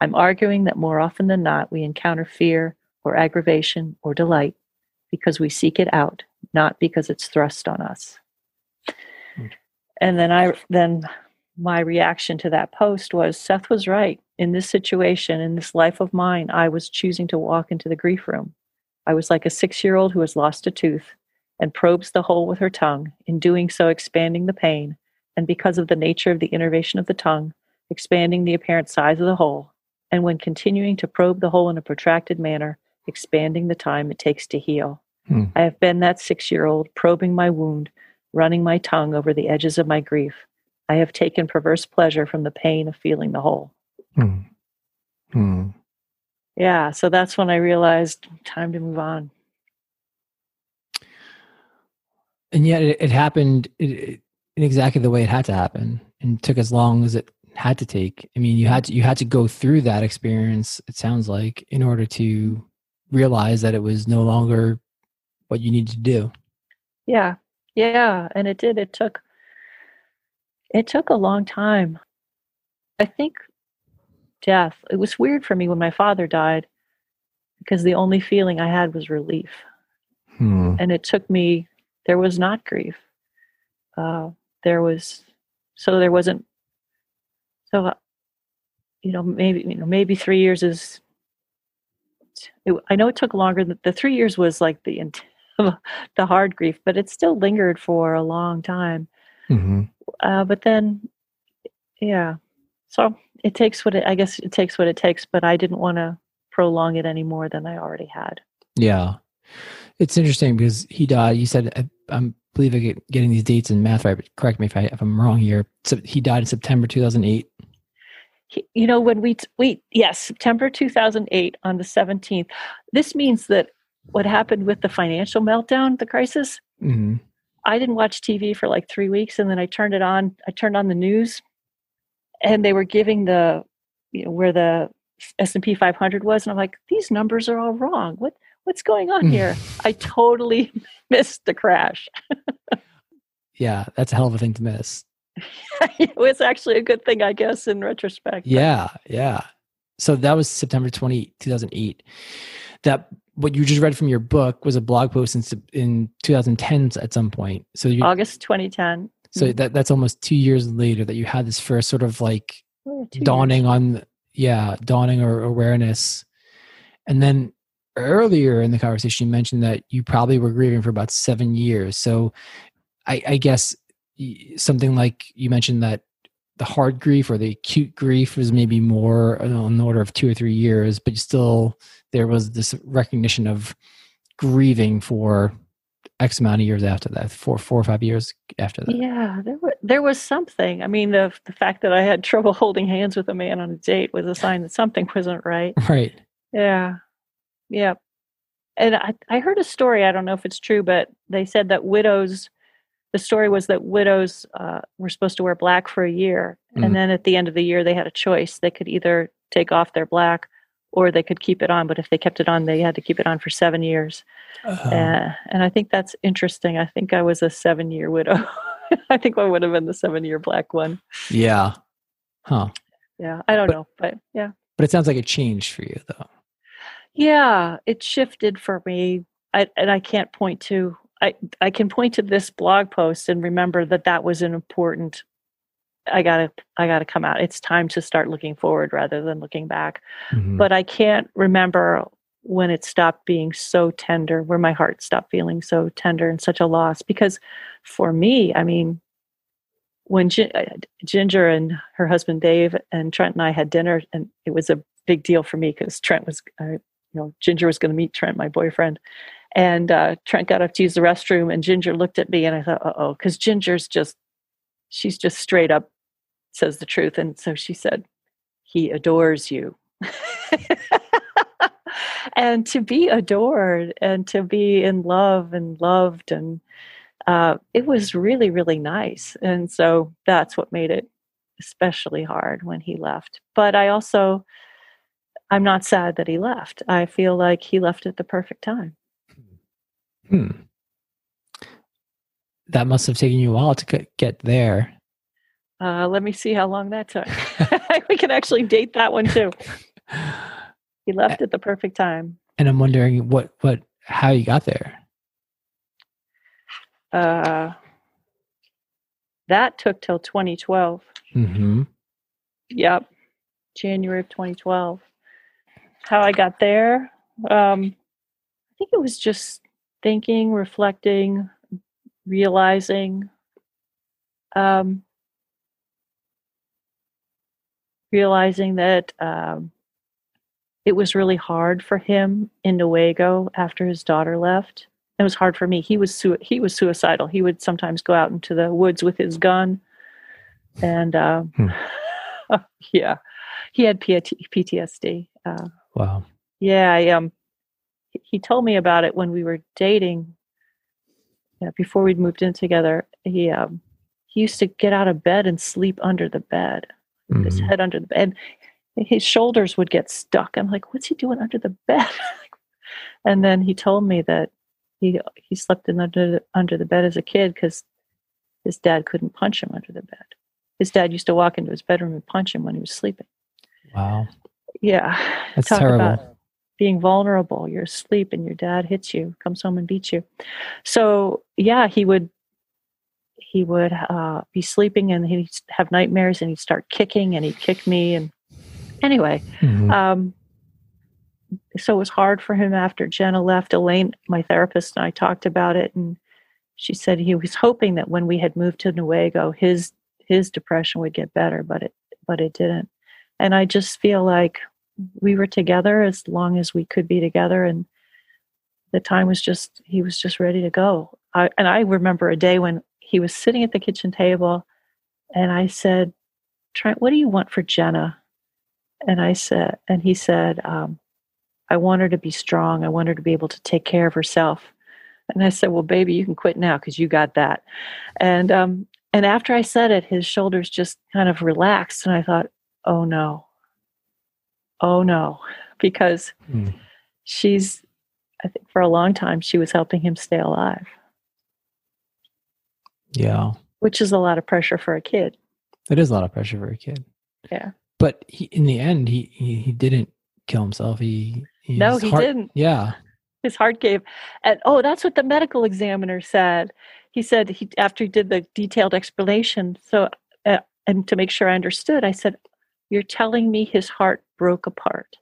I'm arguing that more often than not, we encounter fear or aggravation or delight because we seek it out, not because it's thrust on us. And then I, then my reaction to that post was, Seth was right. In this situation, in this life of mine, I was choosing to walk into the grief room. I was like a six-year-old who has lost a tooth and probes the hole with her tongue, in doing so expanding the pain, and because of the nature of the innervation of the tongue, expanding the apparent size of the hole, and when continuing to probe the hole in a protracted manner, expanding the time it takes to heal. Hmm. I have been that six-year-old probing my wound, running my tongue over the edges of my grief. I have taken perverse pleasure from the pain of feeling the hole. Hmm. Hmm. Yeah, so that's when I realized time to move on. And yet it, it happened in exactly the way it had to happen, and took as long as it had to take. I mean, you had to, you had to go through that experience, it sounds like, in order to realize that it was no longer what you needed to do. Yeah. Yeah. And it did, it took, it took a long time. I think death, it was weird for me when my father died because the only feeling I had was relief. Hmm. And it took me, there was not grief. Uh, there was, so there wasn't, So, you know, maybe, you know, maybe three years is, it, I know it took longer. The, the three years was like the, the hard grief, but it still lingered for a long time. Mm-hmm. Uh, but then, yeah. So it takes what it, I guess it takes what it takes, but I didn't want to prolong it any more than I already had. Yeah. It's interesting because he died, you said, I, I'm, believe I get getting these dates in math right, but correct me if, I, if I'm wrong here. So he died in September two thousand eight. He, you know, when we, we, yes, September two thousand eight on the seventeenth. This means that what happened with the financial meltdown, the crisis, mm-hmm. I didn't watch T V for like three weeks. And then I turned it on, I turned on the news and they were giving the, you know, where the S and P five hundred was. And I'm like, these numbers are all wrong. What? What's going on here? I totally missed the crash. Yeah, that's a hell of a thing to miss. It was actually a good thing, I guess, in retrospect. Yeah, yeah. So that was September twentieth, two thousand eight. That what you just read from your book was a blog post in in twenty ten at some point. So you, August twenty ten. So that that's almost two years later that you had this first sort of like oh, dawning years. on, yeah, dawning or awareness, and then. Earlier in the conversation, you mentioned that you probably were grieving for about seven years. So I, I guess something like you mentioned that the hard grief or the acute grief was maybe more on the order of two or three years, but still there was this recognition of grieving for X amount of years after that, four, four or five years after that. Yeah, there, were, there was something. I mean, the, the fact that I had trouble holding hands with a man on a date was a sign that something wasn't right. Right. Yeah. Yeah. and I, I heard a story, I don't know if it's true, but they said that widows, the story was that widows uh, were supposed to wear black for a year. And mm. then at the end of the year, they had a choice. They could either take off their black or they could keep it on. But if they kept it on, they had to keep it on for seven years. Uh-huh. Uh, and I think that's interesting. I think I was a seven-year widow. I think I would have been the seven-year black one. Yeah. Huh. Yeah. I don't but, know, but yeah. But it sounds like it changed for you, though. Yeah, it shifted for me. I, and I can't point to, I, I can point to this blog post and remember that that was an important, I gotta, I gotta come out. It's time to start looking forward rather than looking back. Mm-hmm. But I can't remember when it stopped being so tender, where my heart stopped feeling so tender and such a loss. Because for me, I mean, when G- Ginger and her husband, Dave, and Trent and I had dinner, and it was a big deal for me because Trent was, uh, you know, Ginger was going to meet Trent, my boyfriend. And uh, Trent got up to use the restroom and Ginger looked at me and I thought, uh-oh, because Ginger's just, she's just straight up says the truth. And so she said, he adores you. And to be adored and to be in love and loved, and uh, it was really, really nice. And so that's what made it especially hard when he left. But I also, I'm not sad that he left. I feel like he left at the perfect time. Hmm. That must have taken you a while to get there. Uh, let me see how long that took. We can actually date that one too. He left at the perfect time. And I'm wondering what, what, how you got there. Uh, that took till twenty twelve. Mm-hmm. Yep. January of twenty twelve. How I got there. Um, I think it was just thinking, reflecting, realizing, um, realizing that, um, it was really hard for him in Nuevo after his daughter left. It was hard for me. He was su- he was suicidal. He would sometimes go out into the woods with his gun. And uh, hmm. yeah, he had P T S D. Uh, wow. Yeah, I, um, he told me about it when we were dating. Yeah, before we'd moved in together, he um, he used to get out of bed and sleep under the bed, mm-hmm. his head under the bed. And, his shoulders would get stuck. I'm like, what's he doing under the bed? And then he told me that he he slept in under the, under the bed as a kid because his dad couldn't punch him under the bed. His dad used to walk into his bedroom and punch him when he was sleeping. Wow. Yeah. That's Talk terrible. About being vulnerable. You're asleep and your dad hits you, comes home and beats you. So yeah, he would he would uh, be sleeping and he'd have nightmares and he'd start kicking and he'd kick me and. Anyway, mm-hmm. um, so it was hard for him after Jenna left. Elaine, my therapist, and I talked about it, and she said he was hoping that when we had moved to Nuevo, his his depression would get better, but it but it didn't. And I just feel like we were together as long as we could be together, and the time was just he was just ready to go. I, and I remember a day when he was sitting at the kitchen table, and I said, "Trent, what do you want for Jenna?" And I said, and he said, um, I want her to be strong. I want her to be able to take care of herself. And I said, well, baby, you can quit now because you got that. And um, and after I said it, his shoulders just kind of relaxed. And I thought, oh, no. Oh, no. Because mm. she's, I think for a long time, she was helping him stay alive. Yeah. Which is a lot of pressure for a kid. It is a lot of pressure for a kid. Yeah. But he, in the end, he, he, he didn't kill himself. He, he No, he heart, didn't. Yeah. His heart gave. And oh, that's what the medical examiner said. He said, he after he did the detailed explanation, so uh, and to make sure I understood, I said, you're telling me his heart broke apart.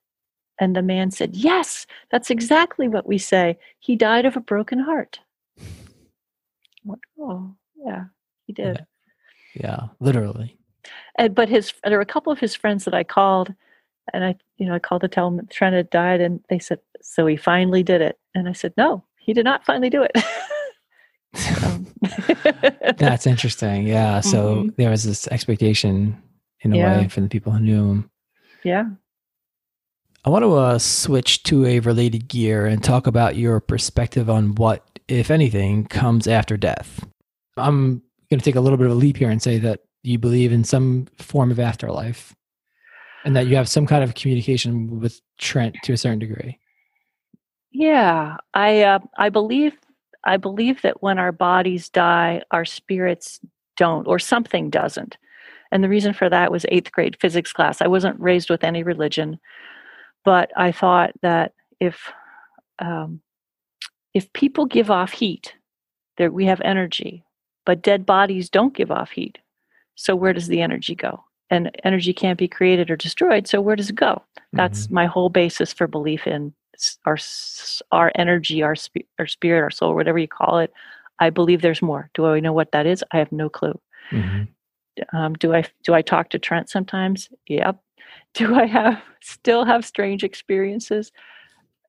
And the man said, yes, that's exactly what we say. He died of a broken heart. I went, oh, yeah, he did. Yeah, yeah, literally. And, but his, there were a couple of his friends that I called, and I, you know, I called to tell them Trent had died, and they said, "So he finally did it." And I said, "No, he did not finally do it." um. That's interesting. Yeah. So mm-hmm. there was this expectation in a yeah. way from the people who knew him. Yeah. I want to uh, switch to a related gear and talk about your perspective on what, if anything, comes after death. I'm going to take a little bit of a leap here and say that you believe in some form of afterlife and that you have some kind of communication with Trent to a certain degree. Yeah, I uh, I believe I believe that when our bodies die, our spirits don't, or something doesn't. And the reason for that was eighth grade physics class. I wasn't raised with any religion, but I thought that if um, if people give off heat, that we have energy, but dead bodies don't give off heat. So where does the energy go? And energy can't be created or destroyed. So where does it go? That's mm-hmm. my whole basis for belief in our our energy, our, sp- our spirit, our soul, whatever you call it. I believe there's more. Do I know what that is? I have no clue. Mm-hmm. Um, do I do I talk to Trent sometimes? Yep. Do I have still have strange experiences?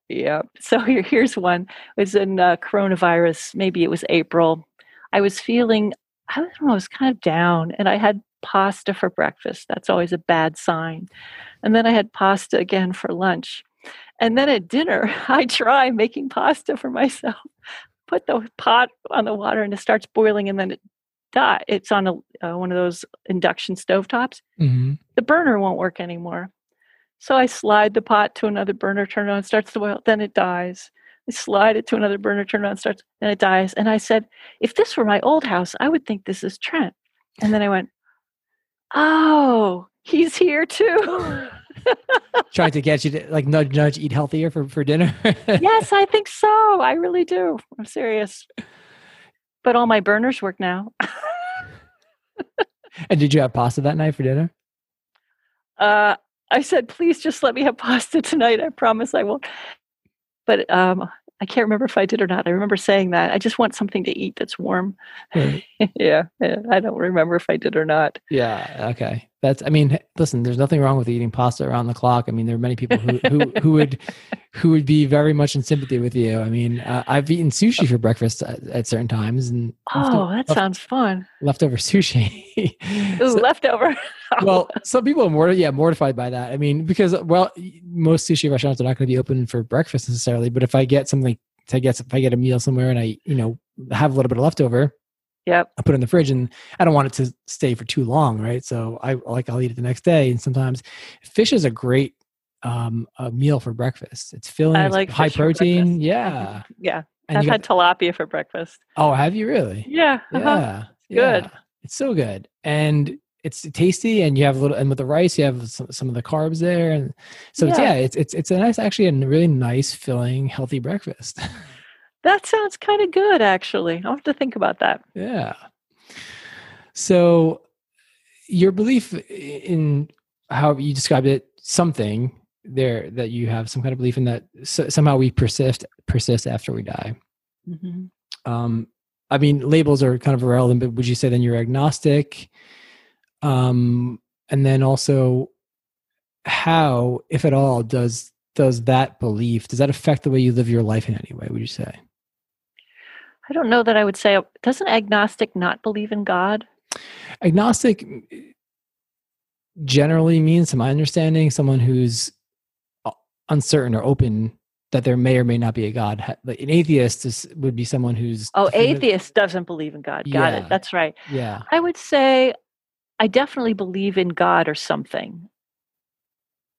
Yep. So here, here's one. It was in uh, coronavirus. Maybe it was April. I was feeling, I don't know, I was kind of down, and I had pasta for breakfast. That's always a bad sign. And then I had pasta again for lunch. And then at dinner, I try making pasta for myself, put the pot on the water, and it starts boiling, and then it dies. It's on a, uh, one of those induction stovetops. Mm-hmm. The burner won't work anymore. So I slide the pot to another burner, turn it on, starts to boil, then it dies. I slide it to another burner, turn it on, starts, and it dies. And I said, if this were my old house, I would think this is Trent. And then I went, oh, he's here too. Trying to get you to, like, nudge, nudge, eat healthier for, for dinner? Yes, I think so. I really do. I'm serious. But all my burners work now. And did you have pasta that night for dinner? Uh, I said, please just let me have pasta tonight. I promise I won't. But um, I can't remember if I did or not. I remember saying that. I just want something to eat that's warm. Right. yeah, yeah. I don't remember if I did or not. Yeah. Okay. That's, I mean, listen, there's nothing wrong with eating pasta around the clock. I mean, there are many people who who, who would who would be very much in sympathy with you. I mean, uh, I've eaten sushi for breakfast at, at certain times. And oh, that left, sounds fun. Leftover sushi. so, leftover. Well, some people are mortified, yeah, mortified by that. I mean, because, well, most sushi restaurants are not going to be open for breakfast necessarily. But if I get something, I guess if I get a meal somewhere and I, you know, have a little bit of leftover, Yep. I put it in the fridge, and I don't want it to stay for too long, right? So I like I'll eat it the next day. And sometimes fish is a great um, a meal for breakfast. It's filling, I like it's high protein. Yeah, yeah. And I've had got, tilapia for breakfast. Oh, have you really? Yeah, uh-huh. yeah. Good. Yeah. It's so good, and it's tasty. And you have a little, and with the rice, you have some, some of the carbs there. And so yeah. It's, yeah, it's it's it's a nice, actually, a really nice, filling, healthy breakfast. That sounds kind of good, actually. I'll have to think about that. Yeah. So your belief in how you described it, something there that you have some kind of belief in that so, somehow we persist persist after we die. Mm-hmm. Um, I mean, labels are kind of irrelevant, but would you say then you're agnostic? Um, and then also how, if at all, does does that belief, does that affect the way you live your life in any way, would you say? I don't know that I would say. Doesn't agnostic not believe in God? Agnostic generally means, to my understanding, someone who's uncertain or open that there may or may not be a God. Like an atheist is, would be someone who's... Oh, definitive. Atheist doesn't believe in God. Got yeah. it. That's right. Yeah. I would say I definitely believe in God or something.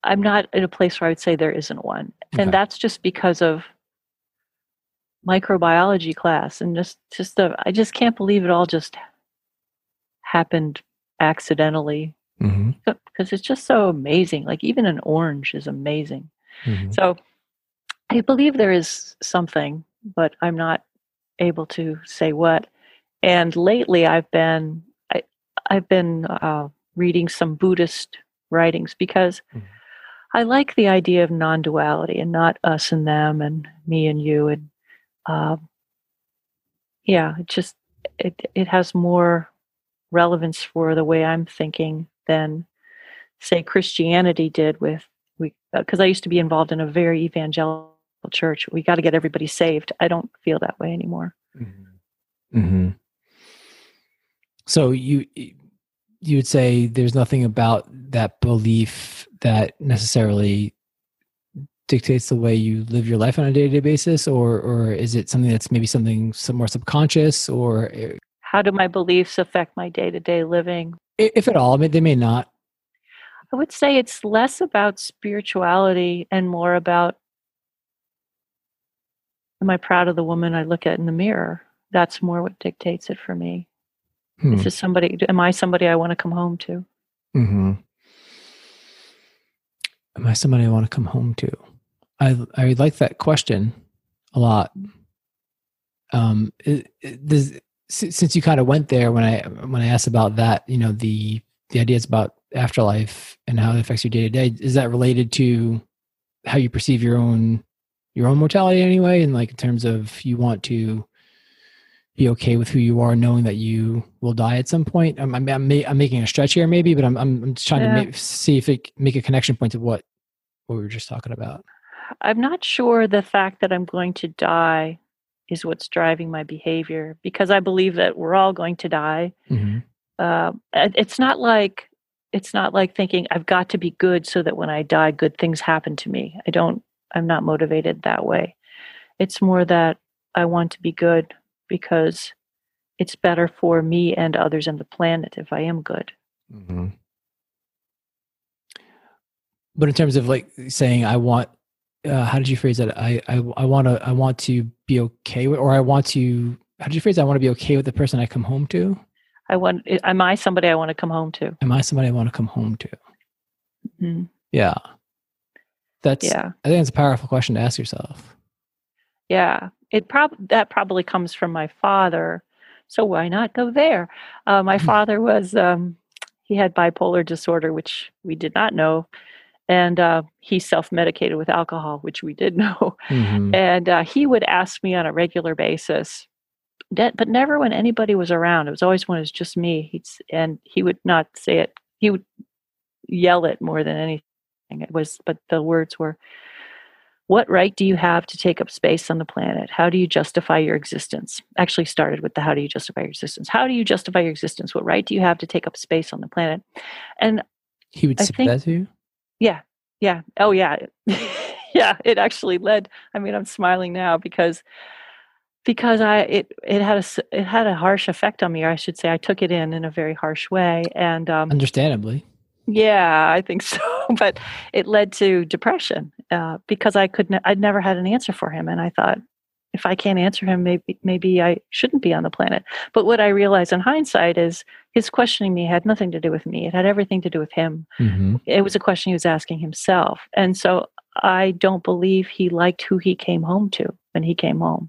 I'm not in a place where I would say there isn't one. And okay. That's just because of microbiology class and just, just the, I just can't believe it all just happened accidentally, because mm-hmm. it's just so amazing. Like even an orange is amazing. Mm-hmm. So I believe there is something, but I'm not able to say what. And lately I've been, I, I've been uh, reading some Buddhist writings because mm-hmm. I like the idea of non-duality and not us and them and me and you. And uh, yeah, it just, it it has more relevance for the way I'm thinking than, say, Christianity did with, we because uh, I used to be involved in a very evangelical church. We got to get everybody saved. I don't feel that way anymore. Mm-hmm. Mm-hmm. So you, you would say there's nothing about that belief that necessarily dictates the way you live your life on a day-to-day basis, or or is it something that's maybe something some more subconscious? Or how do my beliefs affect my day-to-day living? If at all. I mean, they may not. I would say it's less about spirituality and more about, am I proud of the woman I look at in the mirror? That's more what dictates it for me. Hmm. This is somebody, am I somebody I want to come home to? Mm-hmm. Am I somebody I want to come home to? I I like that question a lot. Um, it, it, this, since you kind of went there when I when I asked about that, you know, the the ideas about afterlife and how it affects your day to day. Is that related to how you perceive your own your own mortality anyway? And like in terms of you want to be okay with who you are, knowing that you will die at some point. I'm I'm, I'm, I'm making a stretch here, maybe, but I'm I'm just trying yeah. to make, see if it make a connection point to what what we were just talking about. I'm not sure the fact that I'm going to die is what's driving my behavior, because I believe that we're all going to die. Mm-hmm. Uh, it's not like it's not like thinking I've got to be good so that when I die, good things happen to me. I don't. I'm not motivated that way. It's more that I want to be good, because it's better for me and others on the planet if I am good. Mm-hmm. But in terms of like saying, I want, uh, how did you phrase that? I, I, I want to, I want to be okay with, or I want to, how did you phrase that? I want to be okay with the person I come home to. I want, am I somebody I want to come home to? Am I somebody I want to come home to? Mm-hmm. Yeah. That's, yeah. I think it's a powerful question to ask yourself. Yeah. It prob- that probably comes from my father, so why not go there? Uh, my father was, um, he had bipolar disorder, which we did not know, and uh, he self-medicated with alcohol, which we did know. Mm-hmm. And uh, he would ask me on a regular basis, that, but never when anybody was around. It was always when it was just me, He'd, and he would not say it. He would yell it more than anything. It was, but the words were, "What right do you have to take up space on the planet? How do you justify your existence?" Actually started with the how do you justify your existence? How do you justify your existence? What right do you have to take up space on the planet? And he would say that to you? Yeah. Yeah. Oh, yeah. Yeah. It actually led. I mean, I'm smiling now because because I it it had a it had a harsh effect on me, or I should say, I took it in in a very harsh way, and um, understandably. Yeah, I think so. But it led to depression uh, because I couldn't, I'd never had an answer for him. And I thought, if I can't answer him, maybe maybe I shouldn't be on the planet. But what I realized in hindsight is his questioning me had nothing to do with me. It had everything to do with him. Mm-hmm. It was a question he was asking himself. And so I don't believe he liked who he came home to when he came home.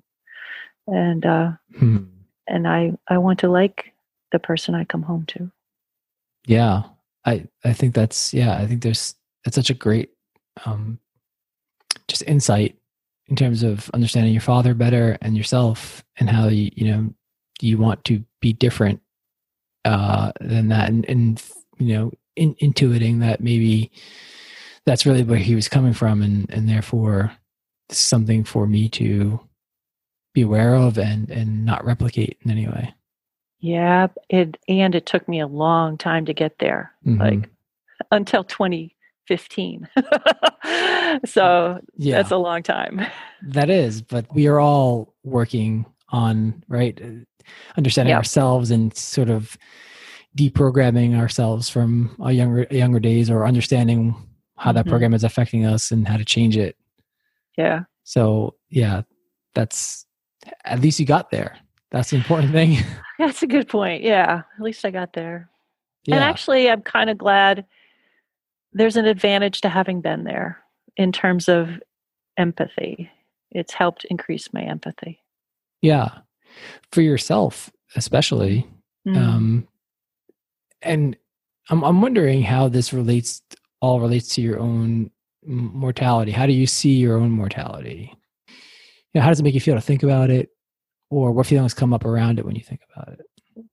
And uh, hmm. and I, I want to like the person I come home to. Yeah. I, I think that's, yeah, I think there's, that's such a great, um, just insight in terms of understanding your father better and yourself, and how you, you know, you want to be different, uh, than that. And, and, you know, in, intuiting that maybe that's really where he was coming from. And, and therefore this is something for me to be aware of and, and not replicate in any way. Yeah, it, and it took me a long time to get there, mm-hmm. like until twenty fifteen. So yeah. That's a long time. That is, but we are all working on, right, understanding yeah. ourselves and sort of deprogramming ourselves from our younger younger days, or understanding how that mm-hmm. program is affecting us and how to change it. Yeah. So yeah, that's, at least you got there. That's the important thing. That's a good point. Yeah. At least I got there. Yeah. And actually, I'm kind of glad there's an advantage to having been there in terms of empathy. It's helped increase my empathy. Yeah. For yourself, especially. Mm-hmm. Um, and I'm, I'm wondering how this relates, all relates to your own mortality. How do you see your own mortality? You know, how does it make you feel to think about it? Or what feelings come up around it when you think about it?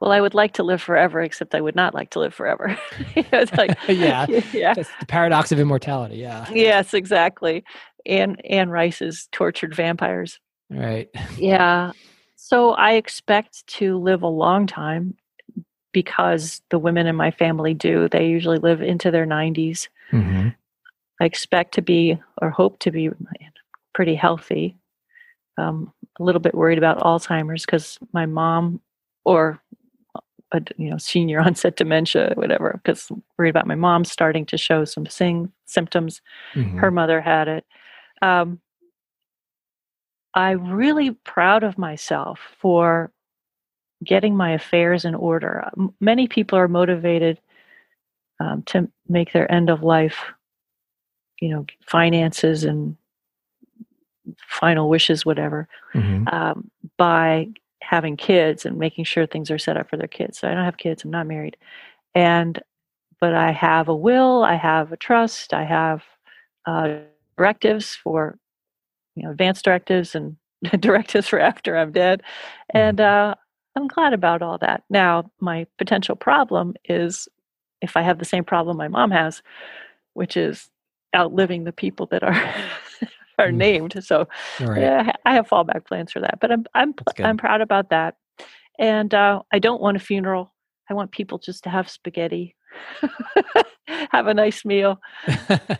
Well, I would like to live forever, except I would not like to live forever. It's like, yeah, yeah, that's the paradox of immortality. Yeah. Yes, exactly. And Anne Rice's tortured vampires. Right. Yeah. So I expect to live a long time because the women in my family do. They usually live into their nineties. Mm-hmm. I expect to be, or hope to be, pretty healthy. Um, a little bit worried about Alzheimer's because my mom, or a, you know, senior onset dementia, whatever. Because worried about my mom starting to show some sing symptoms. Mm-hmm. Her mother had it. Um, I'm really proud of myself for getting my affairs in order. M- many people are motivated um, to make their end of life, you know, finances and final wishes, whatever, mm-hmm. um, by having kids and making sure things are set up for their kids. So I don't have kids. I'm not married. And, but I have a will, I have a trust, I have uh, directives for, you know, advanced directives and directives for after I'm dead. And uh, I'm glad about all that. Now, my potential problem is if I have the same problem my mom has, which is outliving the people that are are named. So right. yeah, I have fallback plans for that, but I'm, I'm, I'm proud about that. And uh, I don't want a funeral. I want people just to have spaghetti, have a nice meal. Yeah, some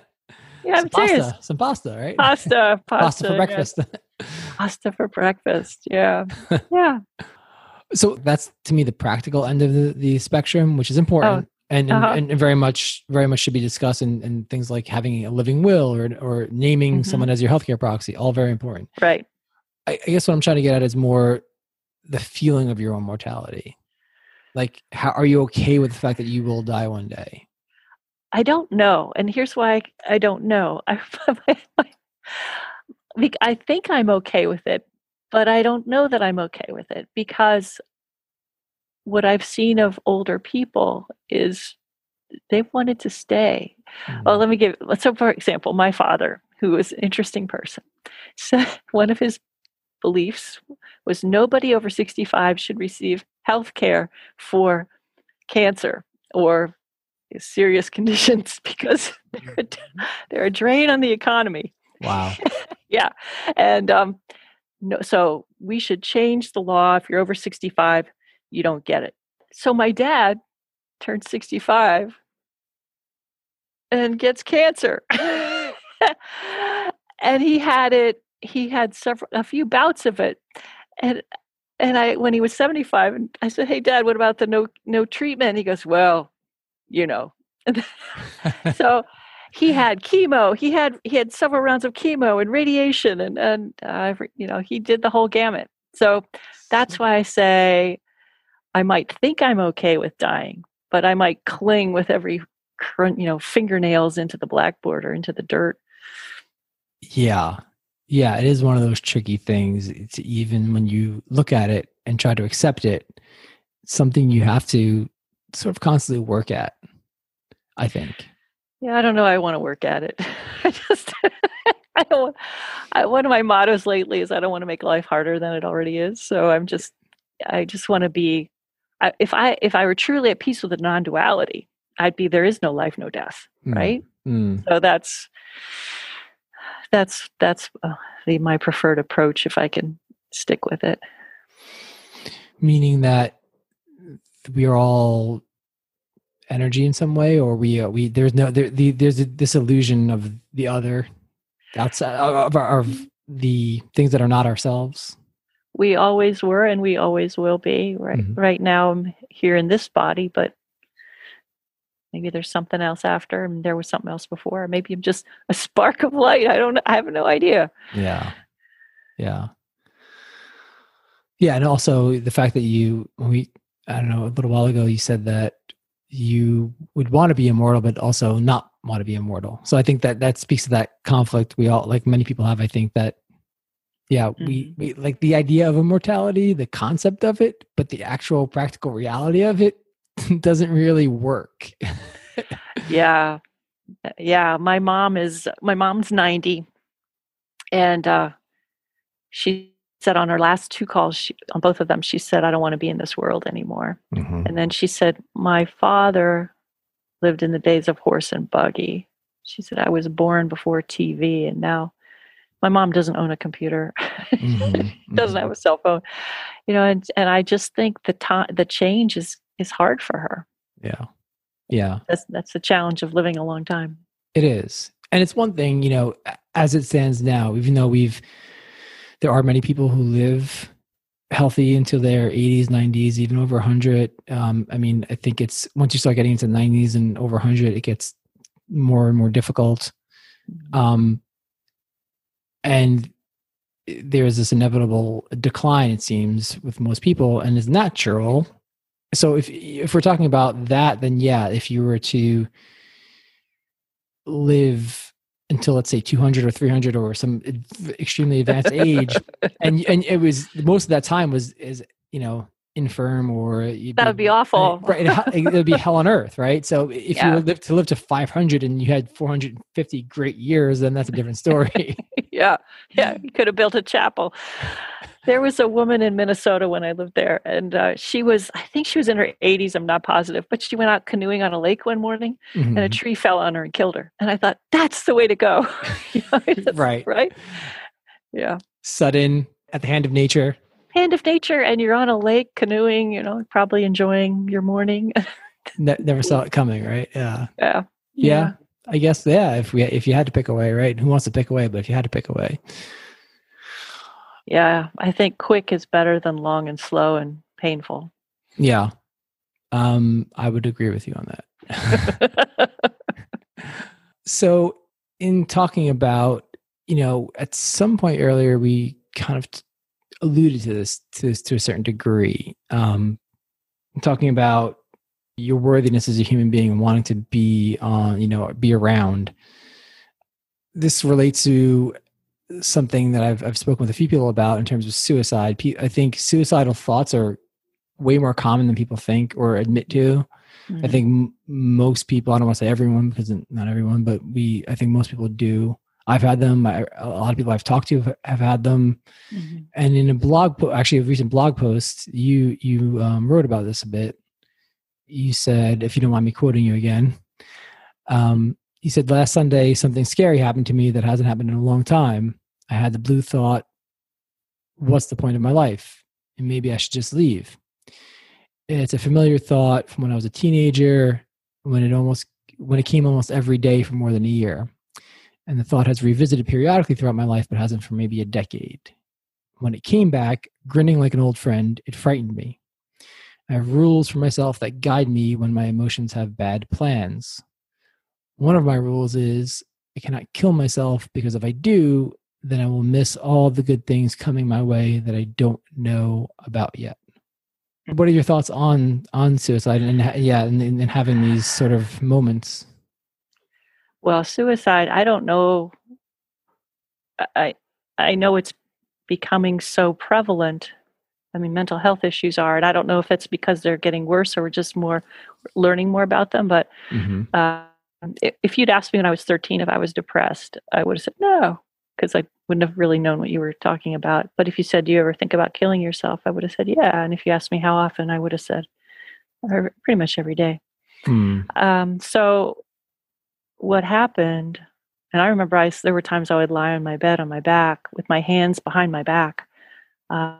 I'm pasta, serious. Some pasta, right? Pasta, pasta, pasta for breakfast. Yeah. Pasta for breakfast. Yeah, yeah. So that's to me the practical end of the, the spectrum, which is important, oh, and, uh-huh. and and very much, very much should be discussed. And, and things like having a living will or or naming mm-hmm. someone as your healthcare proxy, all very important. Right. I, I guess what I'm trying to get at is more the feeling of your own mortality. Like, how are you okay with the fact that you will die one day? I don't know. And here's why I, I don't know. I, my, my, I think I'm okay with it, but I don't know that I'm okay with it, because what I've seen of older people is they wanted to stay. Mm-hmm. Oh, let me give, so for example, my father, who was an interesting person, said one of his beliefs was nobody over sixty-five should receive health care for cancer or serious conditions because they're a, they're a drain on the economy. Wow. Yeah. And um, no, so we should change the law. If you're over sixty-five, you don't get it. So my dad turned sixty-five and gets cancer. And he had it, he had several, a few bouts of it. And and I, when he was seventy-five, and I said, "Hey, Dad, what about the no no treatment?" And he goes, "Well, you know." So he had chemo, he had, he had several rounds of chemo and radiation and, and, uh, you know, he did the whole gamut. So that's why I say, I might think I'm okay with dying, but I might cling with every, you know, fingernails into the blackboard or into the dirt. Yeah. Yeah. It is one of those tricky things. It's even when you look at it and try to accept it, it's something you have to sort of constantly work at, I think. Yeah, I don't know. I want to work at it. I just, I don't. I, one of my mottos lately is I don't want to make life harder than it already is. So I'm just, I just want to be. I, if I if I were truly at peace with the non-duality, I'd be. There is no life, no death, mm. right? Mm. So that's that's that's uh, the, my preferred approach if I can stick with it. Meaning that we are all energy in some way, or we, uh, we, there's no, there, the, there's a, this illusion of the other outside of, our, of the things that are not ourselves. We always were, and we always will be. Right. Mm-hmm. Right now I'm here in this body, but maybe there's something else after, and there was something else before, or maybe I'm just a spark of light. I don't, I have no idea. Yeah. Yeah. Yeah. And also the fact that you, we, I don't know, a little while ago, you said that you would want to be immortal, but also not want to be immortal. So I think that that speaks to that conflict we all, like many people have, I think that, yeah, mm-hmm. we, we like the idea of immortality, the concept of it, but the actual practical reality of it doesn't really work. Yeah. Yeah. My mom is, my mom's ninety, and uh, she said on her last two calls, she, on both of them, she said, "I don't want to be in this world anymore." Mm-hmm. And then she said, "My father lived in the days of horse and buggy." She said, "I was born before T V, and now my mom doesn't own a computer, mm-hmm. doesn't have a cell phone, you know." And and I just think the time, the change is is hard for her. Yeah, yeah. That's that's the challenge of living a long time. It is. And it's one thing, you know, as it stands now, even though we've, there are many people who live healthy until their eighties, nineties, even over one hundred. Um, I mean, I think it's, once you start getting into the nineties and over one hundred, it gets more and more difficult. Um, and there is this inevitable decline, it seems, with most people, and it's natural. So if if we're talking about that, then yeah, if you were to live until, let's say, two hundred or three hundred or some extremely advanced age, and and it was, most of that time was, is, you know, infirm, or you'd that would be, be awful, right? It would be hell on earth, right? So if yeah. you were live to live to five hundred and you had four hundred fifty great years, then that's a different story. yeah, yeah, you could have built a chapel. There was a woman in Minnesota when I lived there, and uh, she was, I think she was in her eighties, I'm not positive, but she went out canoeing on a lake one morning, mm-hmm. and a tree fell on her and killed her. And I thought, that's the way to go. You know, just, right. Right? Yeah. Sudden, at the hand of nature. Hand of nature, and you're on a lake canoeing, you know, probably enjoying your morning. ne- never saw it coming, right? Yeah. Yeah. Yeah. Yeah. I guess, yeah, if we if you had to pick away, right? Who wants to pick away, but if you had to pick away. Yeah, I think quick is better than long and slow and painful. Yeah, um, I would agree with you on that. So in talking about, you know, at some point earlier, we kind of t- alluded to this, to this to a certain degree, um, talking about your worthiness as a human being and wanting to be on, you know, be around. This relates to something that I've I've spoken with a few people about in terms of suicide. I think suicidal thoughts are way more common than people think or admit to. Mm-hmm. I think m- most people, I don't want to say everyone because not everyone, but we, I think most people do. I've had them. I, a lot of people I've talked to have, have had them. Mm-hmm. And in a blog post, actually a recent blog post, you, you um, wrote about this a bit. You said, if you don't mind me quoting you again, um, you said, last Sunday, something scary happened to me that hasn't happened in a long time. I had the blue thought, what's the point of my life? And maybe I should just leave. It's a familiar thought from when I was a teenager, when it almost, when it came almost every day for more than a year. And the thought has revisited periodically throughout my life, but hasn't for maybe a decade. When it came back, grinning like an old friend, it frightened me. I have rules for myself that guide me when my emotions have bad plans. One of my rules is I cannot kill myself, because if I do, then I will miss all the good things coming my way that I don't know about yet. What are your thoughts on on suicide and yeah, and, and having these sort of moments? Well, suicide, I don't know. I I know it's becoming so prevalent. I mean, mental health issues are, and I don't know if it's because they're getting worse or we're just more learning more about them. But mm-hmm. uh, if you'd asked me when I was thirteen if I was depressed, I would have said no, because I wouldn't have really known what you were talking about. But if you said, do you ever think about killing yourself? I would have said, yeah. And if you asked me how often, I would have said pretty much every day. Hmm. Um, so what happened, and I remember I, there were times I would lie on my bed on my back with my hands behind my back, uh,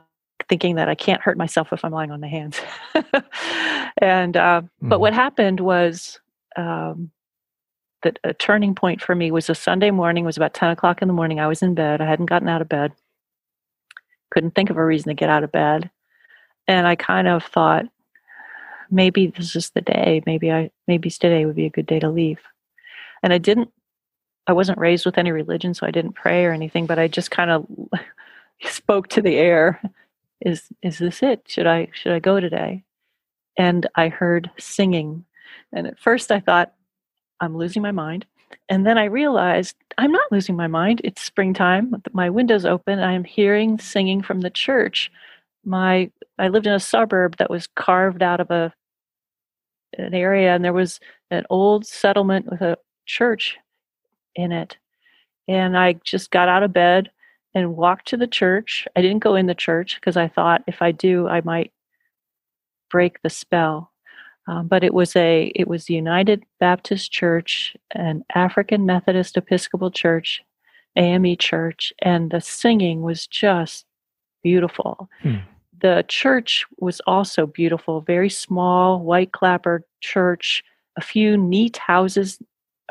thinking that I can't hurt myself if I'm lying on my hands. and uh, hmm. But what happened was, um, that a turning point for me was a Sunday morning. It was about ten o'clock in the morning. I was in bed. I hadn't gotten out of bed. Couldn't think of a reason to get out of bed. And I kind of thought, maybe this is the day. Maybe I, maybe today would be a good day to leave. And I didn't, I wasn't raised with any religion, so I didn't pray or anything, but I just kind of spoke to the air. Is, is this it? Should I, should I go today? And I heard singing. And at first I thought, I'm losing my mind. And then I realized I'm not losing my mind. It's springtime. My window's open. I'm hearing singing from the church. My I lived in a suburb that was carved out of a an area, and there was an old settlement with a church in it. And I just got out of bed and walked to the church. I didn't go in the church because I thought if I do, I might break the spell. Um, but it was a it was the United Baptist Church, an African Methodist Episcopal Church, A M E Church, and the singing was just beautiful. Hmm. The church was also beautiful, very small, white clapboard church, a few neat houses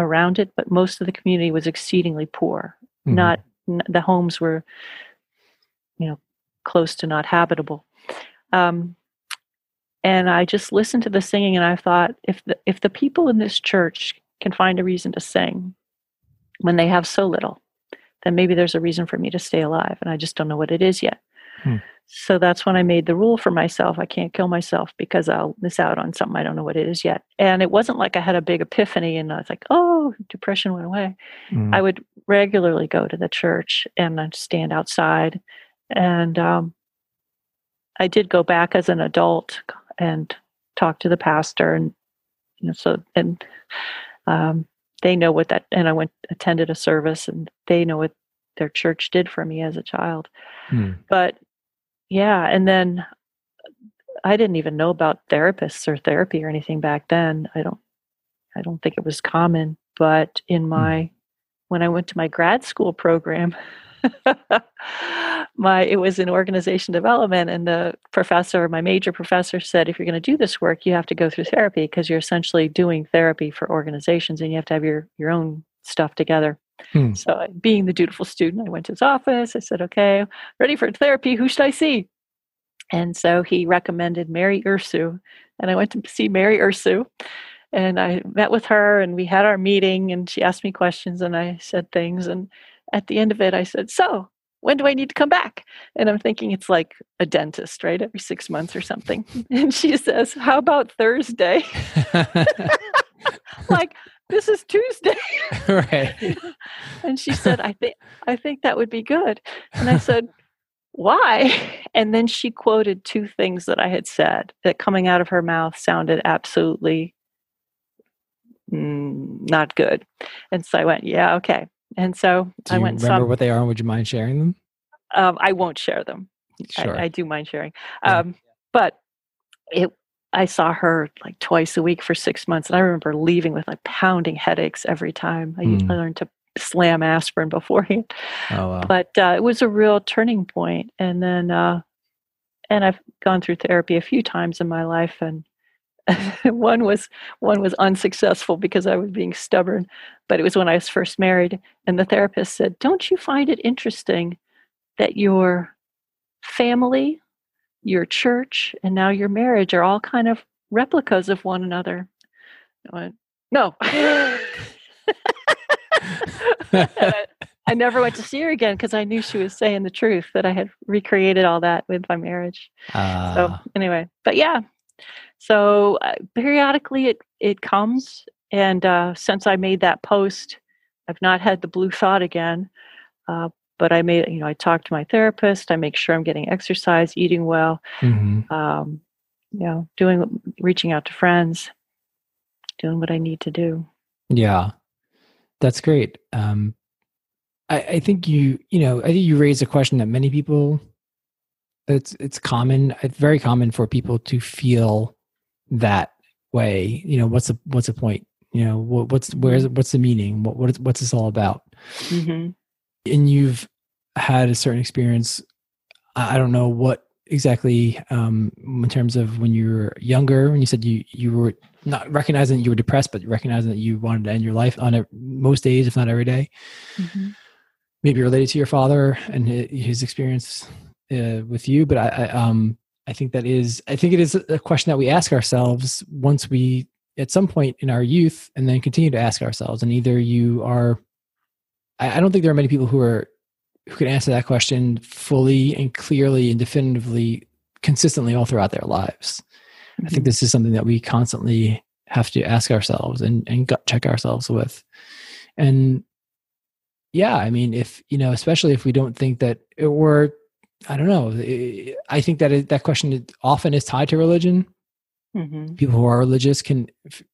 around it, but most of the community was exceedingly poor. Mm-hmm. Not n- the homes were, you know, close to not habitable. Um, and I just listened to the singing, and I thought, if the, if the people in this church can find a reason to sing when they have so little, then maybe there's a reason for me to stay alive, and I just don't know what it is yet. Hmm. So that's when I made the rule for myself. I can't kill myself because I'll miss out on something. I don't know what it is yet. And it wasn't like I had a big epiphany and I was like, oh, depression went away. Mm. I would regularly go to the church and I'd stand outside. And um, I did go back as an adult and talk to the pastor. And, you know, so, and um, they know what that, and I went, attended a service, and they know what their church did for me as a child. Mm. But yeah. And then I didn't even know about therapists or therapy or anything back then. I don't, I don't think it was common, but in my, mm. when I went to my grad school program, my, it was in organization development, and the professor, my major professor, said, if you're going to do this work, you have to go through therapy, because you're essentially doing therapy for organizations, and you have to have your, your own stuff together. Hmm. So being the dutiful student, I went to his office. I said, okay, ready for therapy. Who should I see? And so he recommended Mary Ursu. And I went to see Mary Ursu. And I met with her, and we had our meeting, and she asked me questions, and I said things. And at the end of it, I said, so when do I need to come back? And I'm thinking it's like a dentist, right? Every six months or something. And she says, how about Thursday? Like, this is Tuesday. Right. And she said, I think I think that would be good. And I said, why? And then she quoted two things that I had said that coming out of her mouth sounded absolutely mm, not good. And so I went, yeah, okay. And so do I went and saw. Do you remember what they are, and would you mind sharing them? Um, I won't share them. Sure. I, I do mind sharing. Um, yeah. But it I saw her like twice a week for six months. And I remember leaving with like pounding headaches every time. I mm. learned to slam aspirin beforehand. Oh, wow. But uh, it was a real turning point. And then, uh, and I've gone through therapy a few times in my life. And one was, one was unsuccessful because I was being stubborn, but it was when I was first married. And the therapist said, don't you find it interesting that your family, your church, and now your marriage are all kind of replicas of one another? I went, no. I, I never went to see her again, because I knew she was saying the truth, that I had recreated all that with my marriage. Uh, so anyway, but yeah. So uh, periodically it, it comes. And uh, since I made that post, I've not had the blue thought again. Uh, But I made, you know, I talk to my therapist. I make sure I'm getting exercise, eating well, mm-hmm. um, you know, doing, reaching out to friends, doing what I need to do. Yeah, that's great. Um, I, I think you, you know, I think you raise a question that many people. It's it's common, it's very common for people to feel that way. You know, what's the what's the point? You know, what, what's where's what's the meaning? What what what's this all about? Mm-hmm. And you've had a certain experience. I don't know what exactly, um, in terms of when you were younger, when you said you, you were not recognizing that you were depressed, but recognizing that you wanted to end your life on a, most days, if not every day, mm-hmm. maybe related to your father and his experience uh, with you. But I, I, um, I think that is, I think it is a question that we ask ourselves once we, at some point in our youth, and then continue to ask ourselves. And either you are, I don't think there are many people who are who can answer that question fully and clearly and definitively, consistently all throughout their lives. Mm-hmm. I think this is something that we constantly have to ask ourselves and, and gut check ourselves with. And yeah, I mean, if, you know, especially if we don't think that, or I don't know, it, I think that it, that question often is tied to religion. Mm-hmm. People who are religious can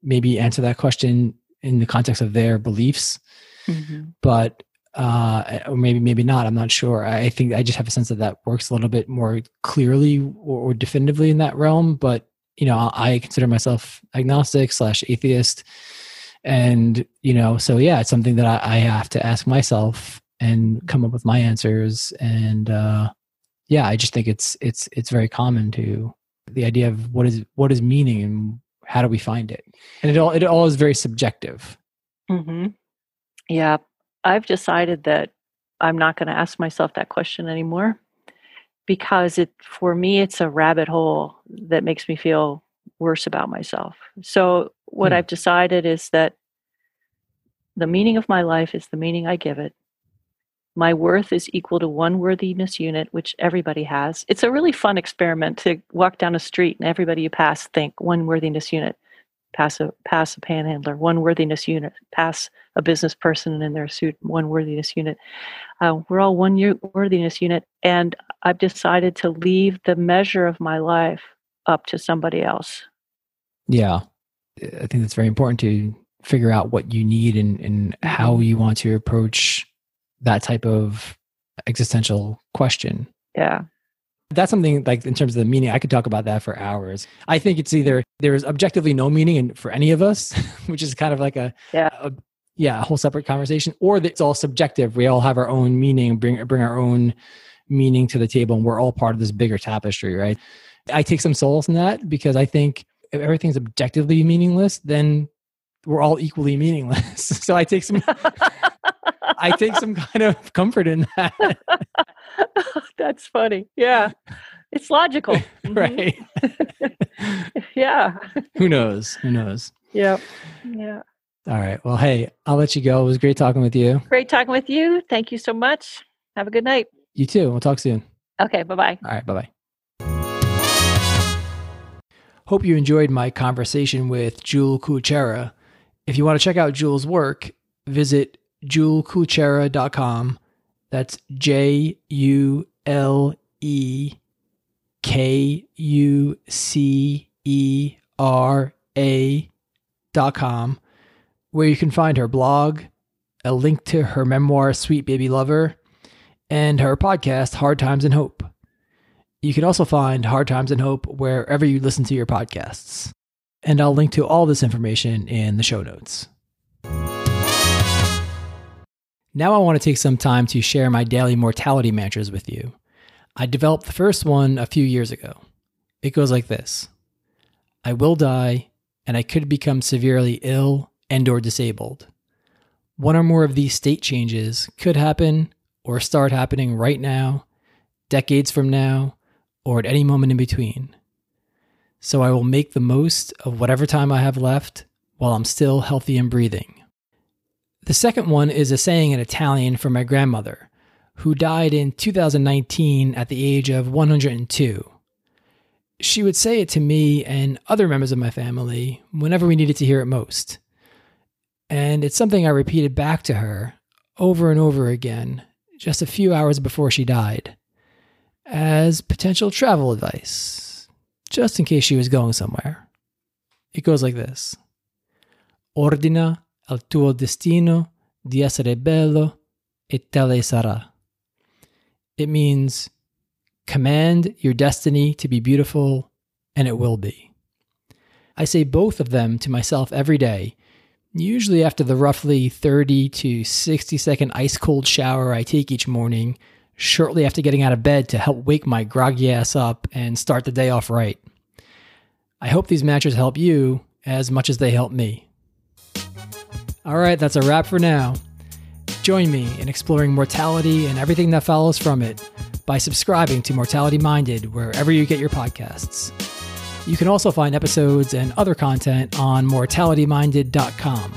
maybe answer that question in the context of their beliefs. Mm-hmm. But, uh, or maybe, maybe not, I'm not sure. I think I just have a sense that that works a little bit more clearly or, or definitively in that realm. But, you know, I consider myself agnostic slash atheist. And, you know, so yeah, it's something that I, I have to ask myself and come up with my answers. And, uh, yeah, I just think it's, it's, it's very common to the idea of what is, what is meaning and how do we find it? And it all, it all is very subjective. Mm-hmm. Yeah, I've decided that I'm not going to ask myself that question anymore, because it, for me, it's a rabbit hole that makes me feel worse about myself. So what mm. I've decided is that the meaning of my life is the meaning I give it. My worth is equal to one worthiness unit, which everybody has. It's a really fun experiment to walk down a street and everybody you pass think one worthiness unit. Pass a, pass a panhandler, one worthiness unit. Pass a business person in their suit, one worthiness unit. Uh, we're all one u- worthiness unit. And I've decided to leave the measure of my life up to somebody else. Yeah. I think that's very important to figure out what you need and, and how you want to approach that type of existential question. Yeah. That's something like in terms of the meaning, I could talk about that for hours. I think it's either there's objectively no meaning in, for any of us, which is kind of like a, yeah. a yeah, a whole separate conversation, or that it's all subjective. We all have our own meaning, bring bring our own meaning to the table, and we're all part of this bigger tapestry, right? I take some solace in that, because I think if everything's objectively meaningless, then we're all equally meaningless. So I take some... I take some kind of comfort in that. That's funny. Yeah. It's logical. Right. Yeah. Who knows? Who knows? Yeah. Yeah. All right. Well, hey, I'll let you go. It was great talking with you. Great talking with you. Thank you so much. Have a good night. You too. We'll talk soon. Okay. Bye-bye. All right. Bye-bye. Hope you enjoyed my conversation with Jule Kucera. If you want to check out Jule's work, visit jule kucera dot com. That's J U L E K U C E R A dot com, where you can find her blog, a link to her memoir, Sweet Baby Lover, and her podcast, Hard Times and Hope. You can also find Hard Times and Hope wherever you listen to your podcasts. And I'll link to all this information in the show notes. Now I want to take some time to share my daily mortality mantras with you. I developed the first one a few years ago. It goes like this. I will die, and I could become severely ill and or disabled. One or more of these state changes could happen or start happening right now, decades from now, or at any moment in between. So I will make the most of whatever time I have left while I'm still healthy and breathing. The second one is a saying in Italian from my grandmother, who died in two thousand nineteen at the age of one hundred two. She would say it to me and other members of my family whenever we needed to hear it most. And it's something I repeated back to her over and over again, just a few hours before she died, as potential travel advice, just in case she was going somewhere. It goes like this. Ordina. Al tuo destino di essere bello e tale sarà. It means, command your destiny to be beautiful, and it will be. I say both of them to myself every day, usually after the roughly thirty to sixty second ice cold shower I take each morning, shortly after getting out of bed to help wake my groggy ass up and start the day off right. I hope these mantras help you as much as they help me. All right, that's a wrap for now. Join me in exploring mortality and everything that follows from it by subscribing to Mortality Minded wherever you get your podcasts. You can also find episodes and other content on mortality minded dot com.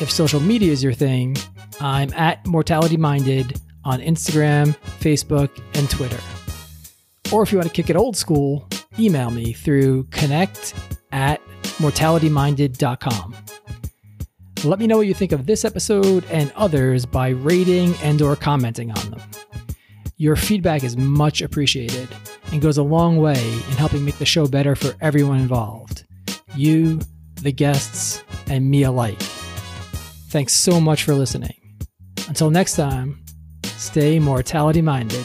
If social media is your thing, I'm at Mortality Minded on Instagram, Facebook, and Twitter. Or if you want to kick it old school, email me through connect at mortality minded dot com. Let me know what you think of this episode and others by rating and or commenting on them. Your feedback is much appreciated and goes a long way in helping make the show better for everyone involved. You, the guests, and me alike. Thanks so much for listening. Until next time, stay mortality minded.